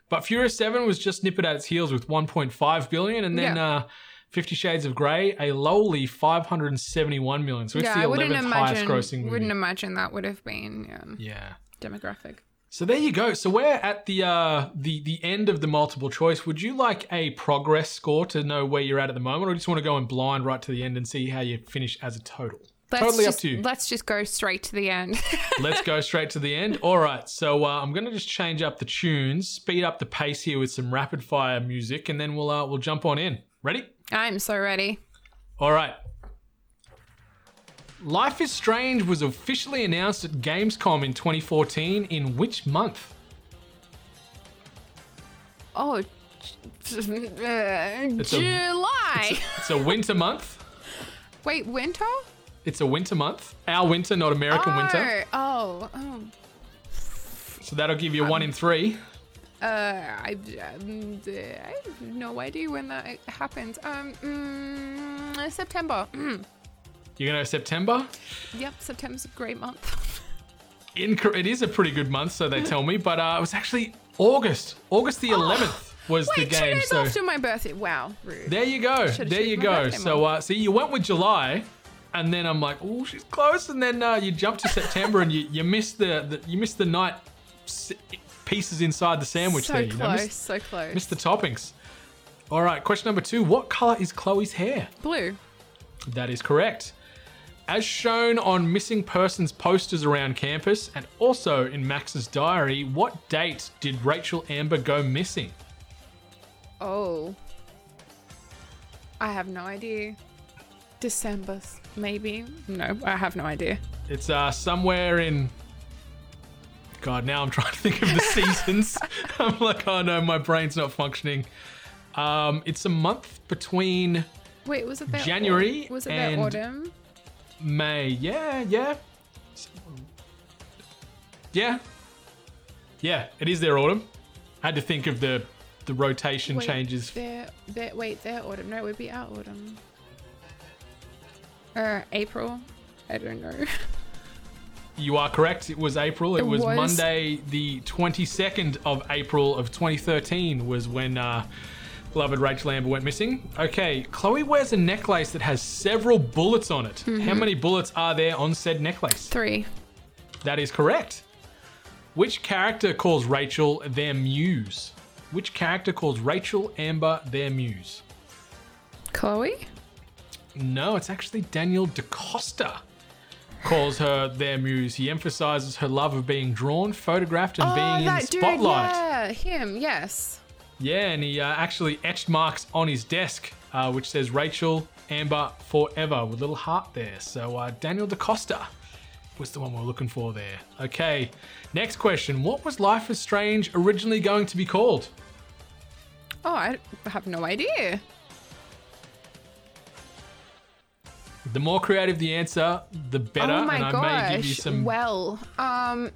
But Furious 7 was just nipping at its heels with $1.5 billion, and then... 50 Shades of Grey, a lowly $571 million. So it's the 11th highest grossing movie. I wouldn't imagine that would have been demographic. So there you go. So we're at the end of the multiple choice. Would you like a progress score to know where you're at the moment, or just want to go in blind right to the end and see how you finish as a total? Totally up to you. Let's just go straight to the end. Let's go straight to the end. All right. So I'm going to just change up the tunes, speed up the pace here with some rapid fire music, and then we'll jump on in. Ready? I'm so ready. All right. Life is Strange was officially announced at Gamescom in 2014 in which month? Oh, July. It's a winter month. Wait, winter? It's a winter month. Our winter, not American winter. Oh. So that'll give you 1 in 3. I have no idea when that happens. September. You're going to September? Yep, September's a great month. It is a pretty good month, so they tell me, but it was actually August. August the 11th was the game. 2 days after my birthday. Wow, rude. There you go. There you go. So, see, you went with July, and then I'm like, oh, she's close, and then you jumped to September, and you missed the night pieces inside the sandwich. So there, close, you know? So close. Missed the toppings. All right, question number 2. What color is Chloe's hair? Blue. That is correct. As shown on missing persons posters around campus and also in Max's diary, what date did Rachel Amber go missing? Oh, I have no idea. December, maybe? No, I have no idea. It's somewhere in... God, now I'm trying to think of the seasons. I'm like, oh no, my brain's not functioning. It's a month between... Wait, was it that January? Was it that autumn? May, yeah. It is their autumn. I had to think of the rotation changes. Their autumn. No, it would be our autumn. April. I don't know. You are correct. It was April. It was Monday, the 22nd of April of 2013 was when beloved Rachel Amber went missing. Okay, Chloe wears a necklace that has several bullets on it. Mm-hmm. How many bullets are there on said necklace? 3. That is correct. Which character calls Rachel their muse? Which character calls Rachel Amber their muse? Chloe? No, it's actually Daniel DaCosta calls her their muse. He emphasizes her love of being drawn, photographed, and being in the spotlight. Yeah, him, yes. Yeah, and he actually etched marks on his desk, which says Rachel Amber forever with a little heart there. So Daniel DaCosta was the one we were looking for there. Okay, next question. What was Life is Strange originally going to be called? Oh, I have no idea. The more creative the answer, the better. Oh my and I gosh. May give you some. Well, what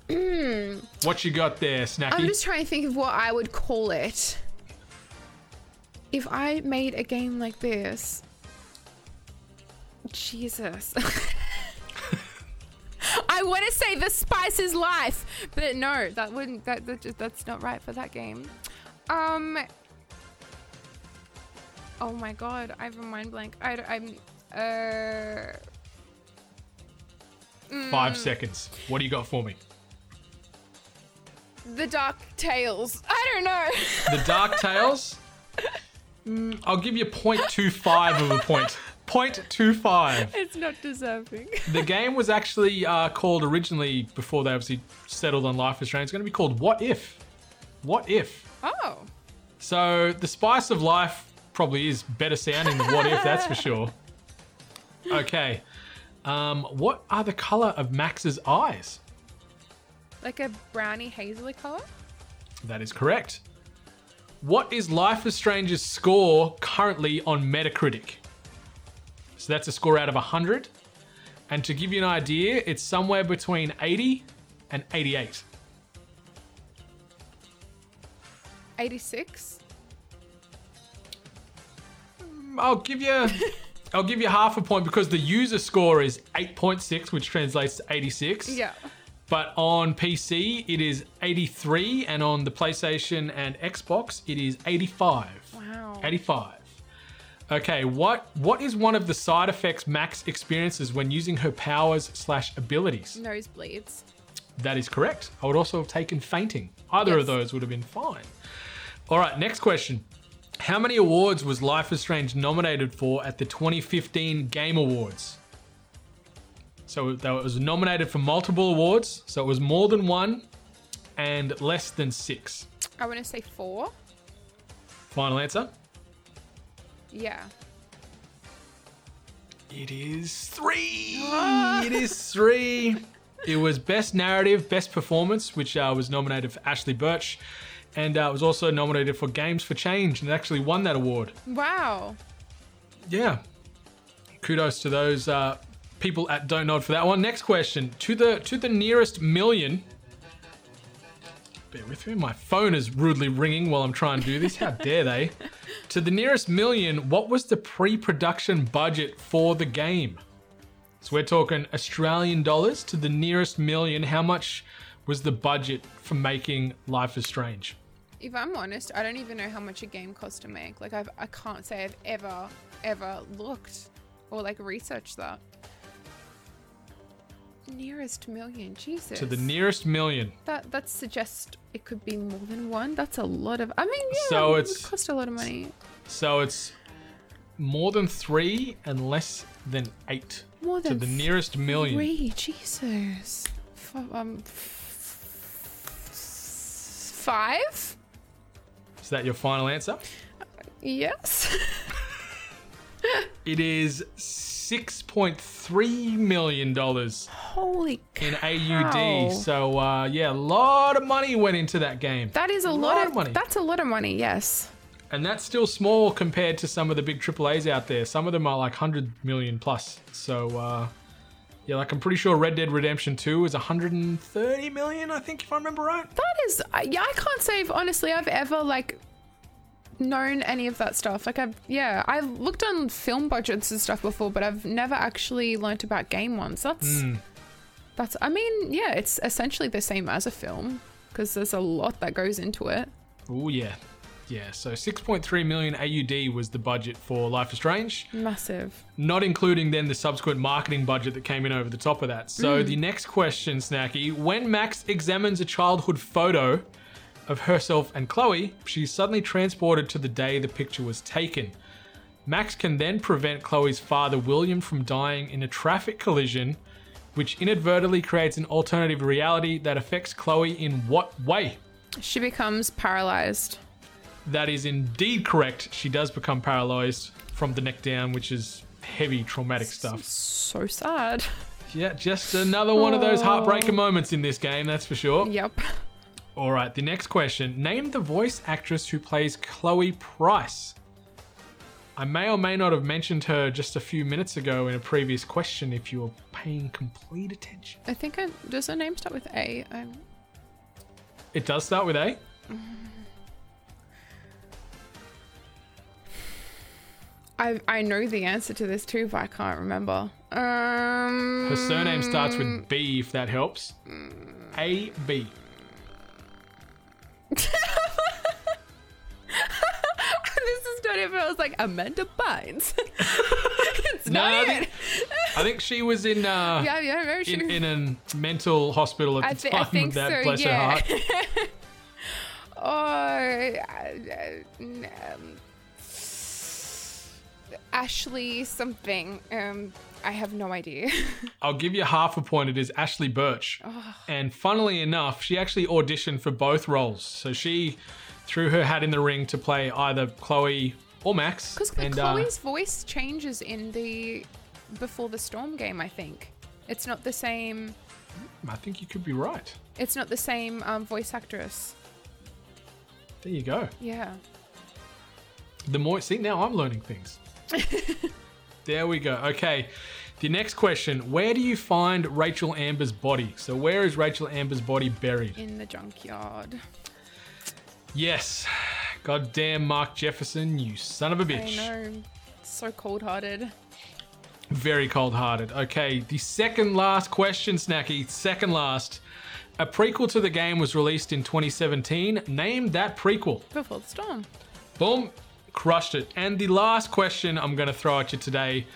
you got there, Snacky? I'm just trying to think of what I would call it. If I made a game like this, Jesus. I want to say The Spice is Life, but no, that wouldn't, that's not right for that game. Oh my God, I have a mind blank. I'm 5 seconds. What do you got for me? The Dark Tales. I don't know. The Dark Tales? I'll give you 0.25 of a point. 0.25. It's not deserving. The game was actually called originally, before they obviously settled on Life is Strange, it's going to be called What If? What If? Oh. So The Spice of Life probably is better sounding than What If, that's for sure. Okay. What are the colour of Max's eyes? Like a brownie hazely colour? That is correct. What is Life is Strange's score currently on Metacritic? So that's a score out of 100. And to give you an idea, it's somewhere between 80 and 88. 86? I'll give you half a point because the user score is 8.6, which translates to 86. Yeah. But on PC, it is 83, and on the PlayStation and Xbox, it is 85. Wow. 85. Okay, what is one of the side effects Max experiences when using her powers/abilities? Nosebleeds. That is correct. I would also have taken fainting. Either of those would have been fine. All right, next question. How many awards was Life is Strange nominated for at the 2015 Game Awards? So it was nominated for multiple awards, so it was more than 1 and less than 6. I want to say 4. Final answer? Yeah. It is 3. It is 3. It was Best Narrative, Best Performance, which was nominated for Ashley Birch. And it was also nominated for Games for Change and actually won that award. Wow. Yeah. Kudos to those people at Dontnod for that one. Next question. To the nearest million. Bear with me. My phone is rudely ringing while I'm trying to do this. How dare they? To the nearest million, what was the pre-production budget for the game? So we're talking Australian dollars to the nearest million. How much was the budget for making Life is Strange? If I'm honest, I don't even know how much a game costs to make. Like I can't say I've ever looked or like researched that. Nearest million, Jesus. To the nearest million. That suggests it could be more than one. That's a lot of. I mean, yeah, so it would cost a lot of money. So it's more than three and less than eight. More than to the nearest million. Three, Jesus. Five. Is that your final answer? Yes. It is $6.3 million. Holy cow. In AUD. So, yeah, a lot of money went into that game. That is a lot of money. That's a lot of money, yes. And that's still small compared to some of the big AAAs out there. Some of them are like 100 million plus. So, yeah, like I'm pretty sure Red Dead Redemption 2 is 130 million, I think, if I remember right. That is, yeah, I can't say, honestly, I've ever like known any of that stuff. Like I've looked on film budgets and stuff before, but I've never actually learnt about game ones. That's I mean, yeah, it's essentially the same as a film because there's a lot that goes into it. Oh yeah, so 6.3 million AUD was the budget for Life is Strange. Massive. Not including then the subsequent marketing budget that came in over the top of that. So the next question, Snacky, when Max examines a childhood photo of herself and Chloe, she's suddenly transported to the day the picture was taken. Max can then prevent Chloe's father, William, from dying in a traffic collision, which inadvertently creates an alternative reality that affects Chloe in what way? She becomes paralyzed. That is indeed correct. She does become paralyzed from the neck down, which is heavy, traumatic stuff. So sad. Yeah, just another one of those heartbreaker moments in this game, that's for sure. Yep. All right, the next question. Name the voice actress who plays Chloe Price. I may or may not have mentioned her just a few minutes ago in a previous question if you were paying complete attention. I think does her name start with A? It does start with A? I know the answer to this too, but I can't remember. Her surname starts with B, if that helps. A-B. This is not even. I was like Amanda Bynes. It's not it. I think she was in in a mental hospital at the time of that. So, bless her heart. Ashley something. I have no idea. I'll give you half a point. It is Ashley Birch. Oh. And funnily enough, she actually auditioned for both roles. So she threw her hat in the ring to play either Chloe or Max. Because Chloe's voice changes in the Before the Storm game, I think. It's not the same. I think you could be right. It's not the same voice actress. There you go. Yeah. See, now I'm learning things. There we go. Okay, the next question. Where do you find Rachel Amber's body? So where is Rachel Amber's body buried? In the junkyard. Yes. Goddamn Mark Jefferson, you son of a bitch. I know. So cold-hearted. Very cold-hearted. Okay, the second last question, Snacky. Second last. A prequel to the game was released in 2017. Name that prequel. Before the Storm. Boom. Crushed it. And the last question I'm going to throw at you today.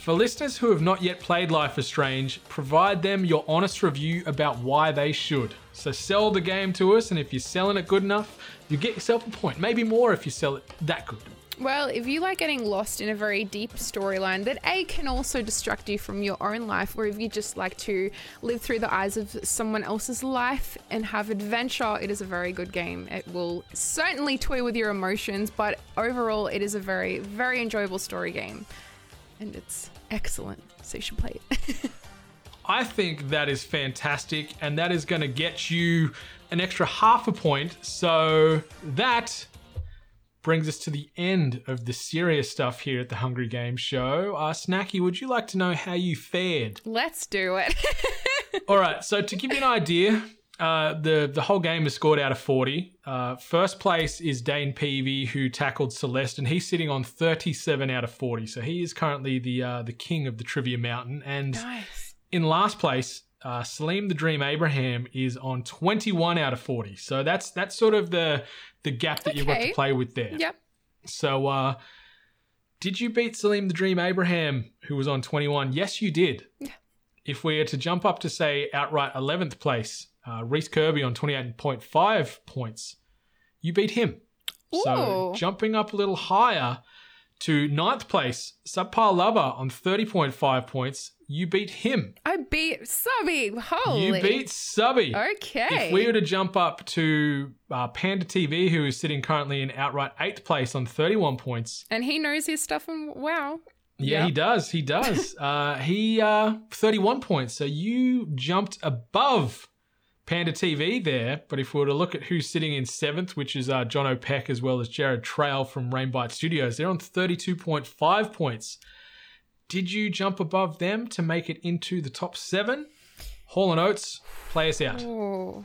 For listeners who have not yet played Life is Strange, provide them your honest review about why they should. So sell the game to us, and if you're selling it good enough, you get yourself a point. Maybe more if you sell it that good. Well, if you like getting lost in a very deep storyline that can also distract you from your own life, or if you just like to live through the eyes of someone else's life and have adventure, it is a very good game. It will certainly toy with your emotions, but overall it is a very, very enjoyable story game. And it's excellent, so you should play it. I think that is fantastic, and that is going to get you an extra half a point. So that brings us to the end of the serious stuff here at the Hungry Games Show. Snacky, would you like to know how you fared? Let's do it. All right, so to give you an idea, The whole game is scored out of 40. First place is Dane Peavy, who tackled Celeste, and he's sitting on 37 out of 40. So he is currently the king of the trivia mountain. And nice. In last place, Salim the Dream Abraham is on 21 out of 40. So that's sort of the gap that you've got to play with there. Yep. So did you beat Salim the Dream Abraham, who was on 21? Yes, you did. Yeah. If we are to jump up to, say, outright 11th place, Reese Kirby on 28.5 points, you beat him. Ooh. So jumping up a little higher to 9th place, Subpar Lubber on 30.5 points, you beat him. I beat Subby. Holy. You beat Subby. Okay. If we were to jump up to Panda TV, who is sitting currently in outright 8th place on 31 points. And he knows his stuff and wow. Yeah, yep. He does. He 31 points. So you jumped above Panda TV there. But if we were to look at who's sitting in 7th, which is John O'Peck as well as Jared Trail from Rainbite Studios, they're on 32.5 points. Did you jump above them to make it into the top 7? Hall & Oates, play us out. Ooh.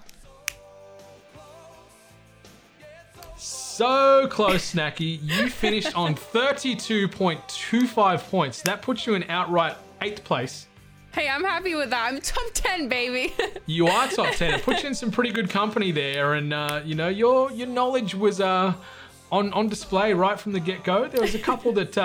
So close, Snacky. You finished on 32.25 points. That puts you in outright 8th place. Hey, I'm happy with that. I'm top 10, baby. You are top 10. It puts you in some pretty good company there. And, your knowledge was on display right from the get-go. There was a couple that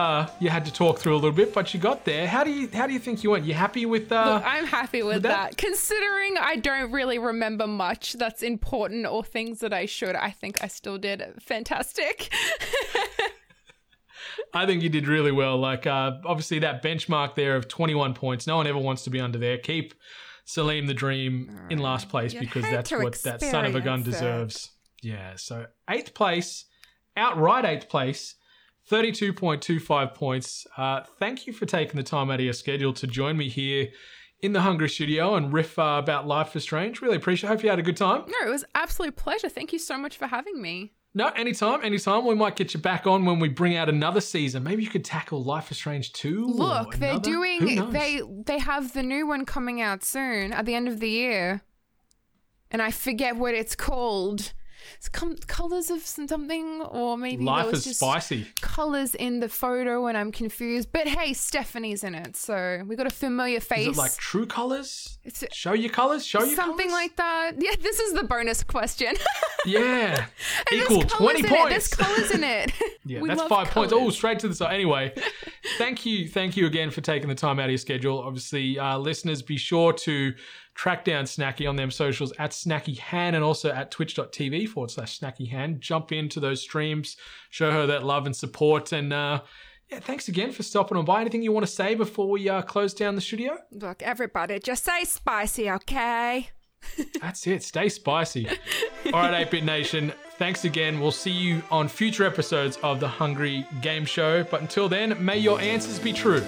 you had to talk through a little bit, but you got there. How do you think you went? You happy with Look, I'm happy with that? Considering I don't really remember much that's important or things that I should, I think I still did fantastic. I think you did really well. Like, obviously that benchmark there of 21 points, no one ever wants to be under there. Keep Salim the Dream in last place because that's what that son of a gun deserves. Yeah, so 8th place. Outright 8th place, 32.25 points. Thank you for taking the time out of your schedule to join me here in the Hungry Studio and riff about Life is Strange. Really appreciate it. Hope you had a good time. No, it was an absolute pleasure. Thank you so much for having me. No, anytime. We might get you back on when we bring out another season. Maybe you could tackle Life is Strange 2. Look, they're doing, they have the new one coming out soon at the end of the year. And I forget what it's called. It's Colors of something, or maybe Life is Spicy. Colors in the photo, and I'm confused. But hey, Stephanie's in it, so we got a familiar face. Is it like True Colors? Show your colors. Show your something colors? Like that. Yeah, this is the bonus question. Yeah, equal 20 points. There's colors in it. Yeah, that's 5 points. Oh, straight to the side. Anyway, thank you again for taking the time out of your schedule. Obviously, listeners, be sure to track down Snacky on them socials at Snacky Han and also at twitch.tv/Snacky Han. Jump into those streams, show her that love and support. And thanks again for stopping on by. Anything you want to say before we close down the studio? Look, everybody, just say spicy, okay? That's it. Stay spicy. All right, 8-Bit Nation, thanks again. We'll see you on future episodes of The Hungry Game Show. But until then, may your answers be true.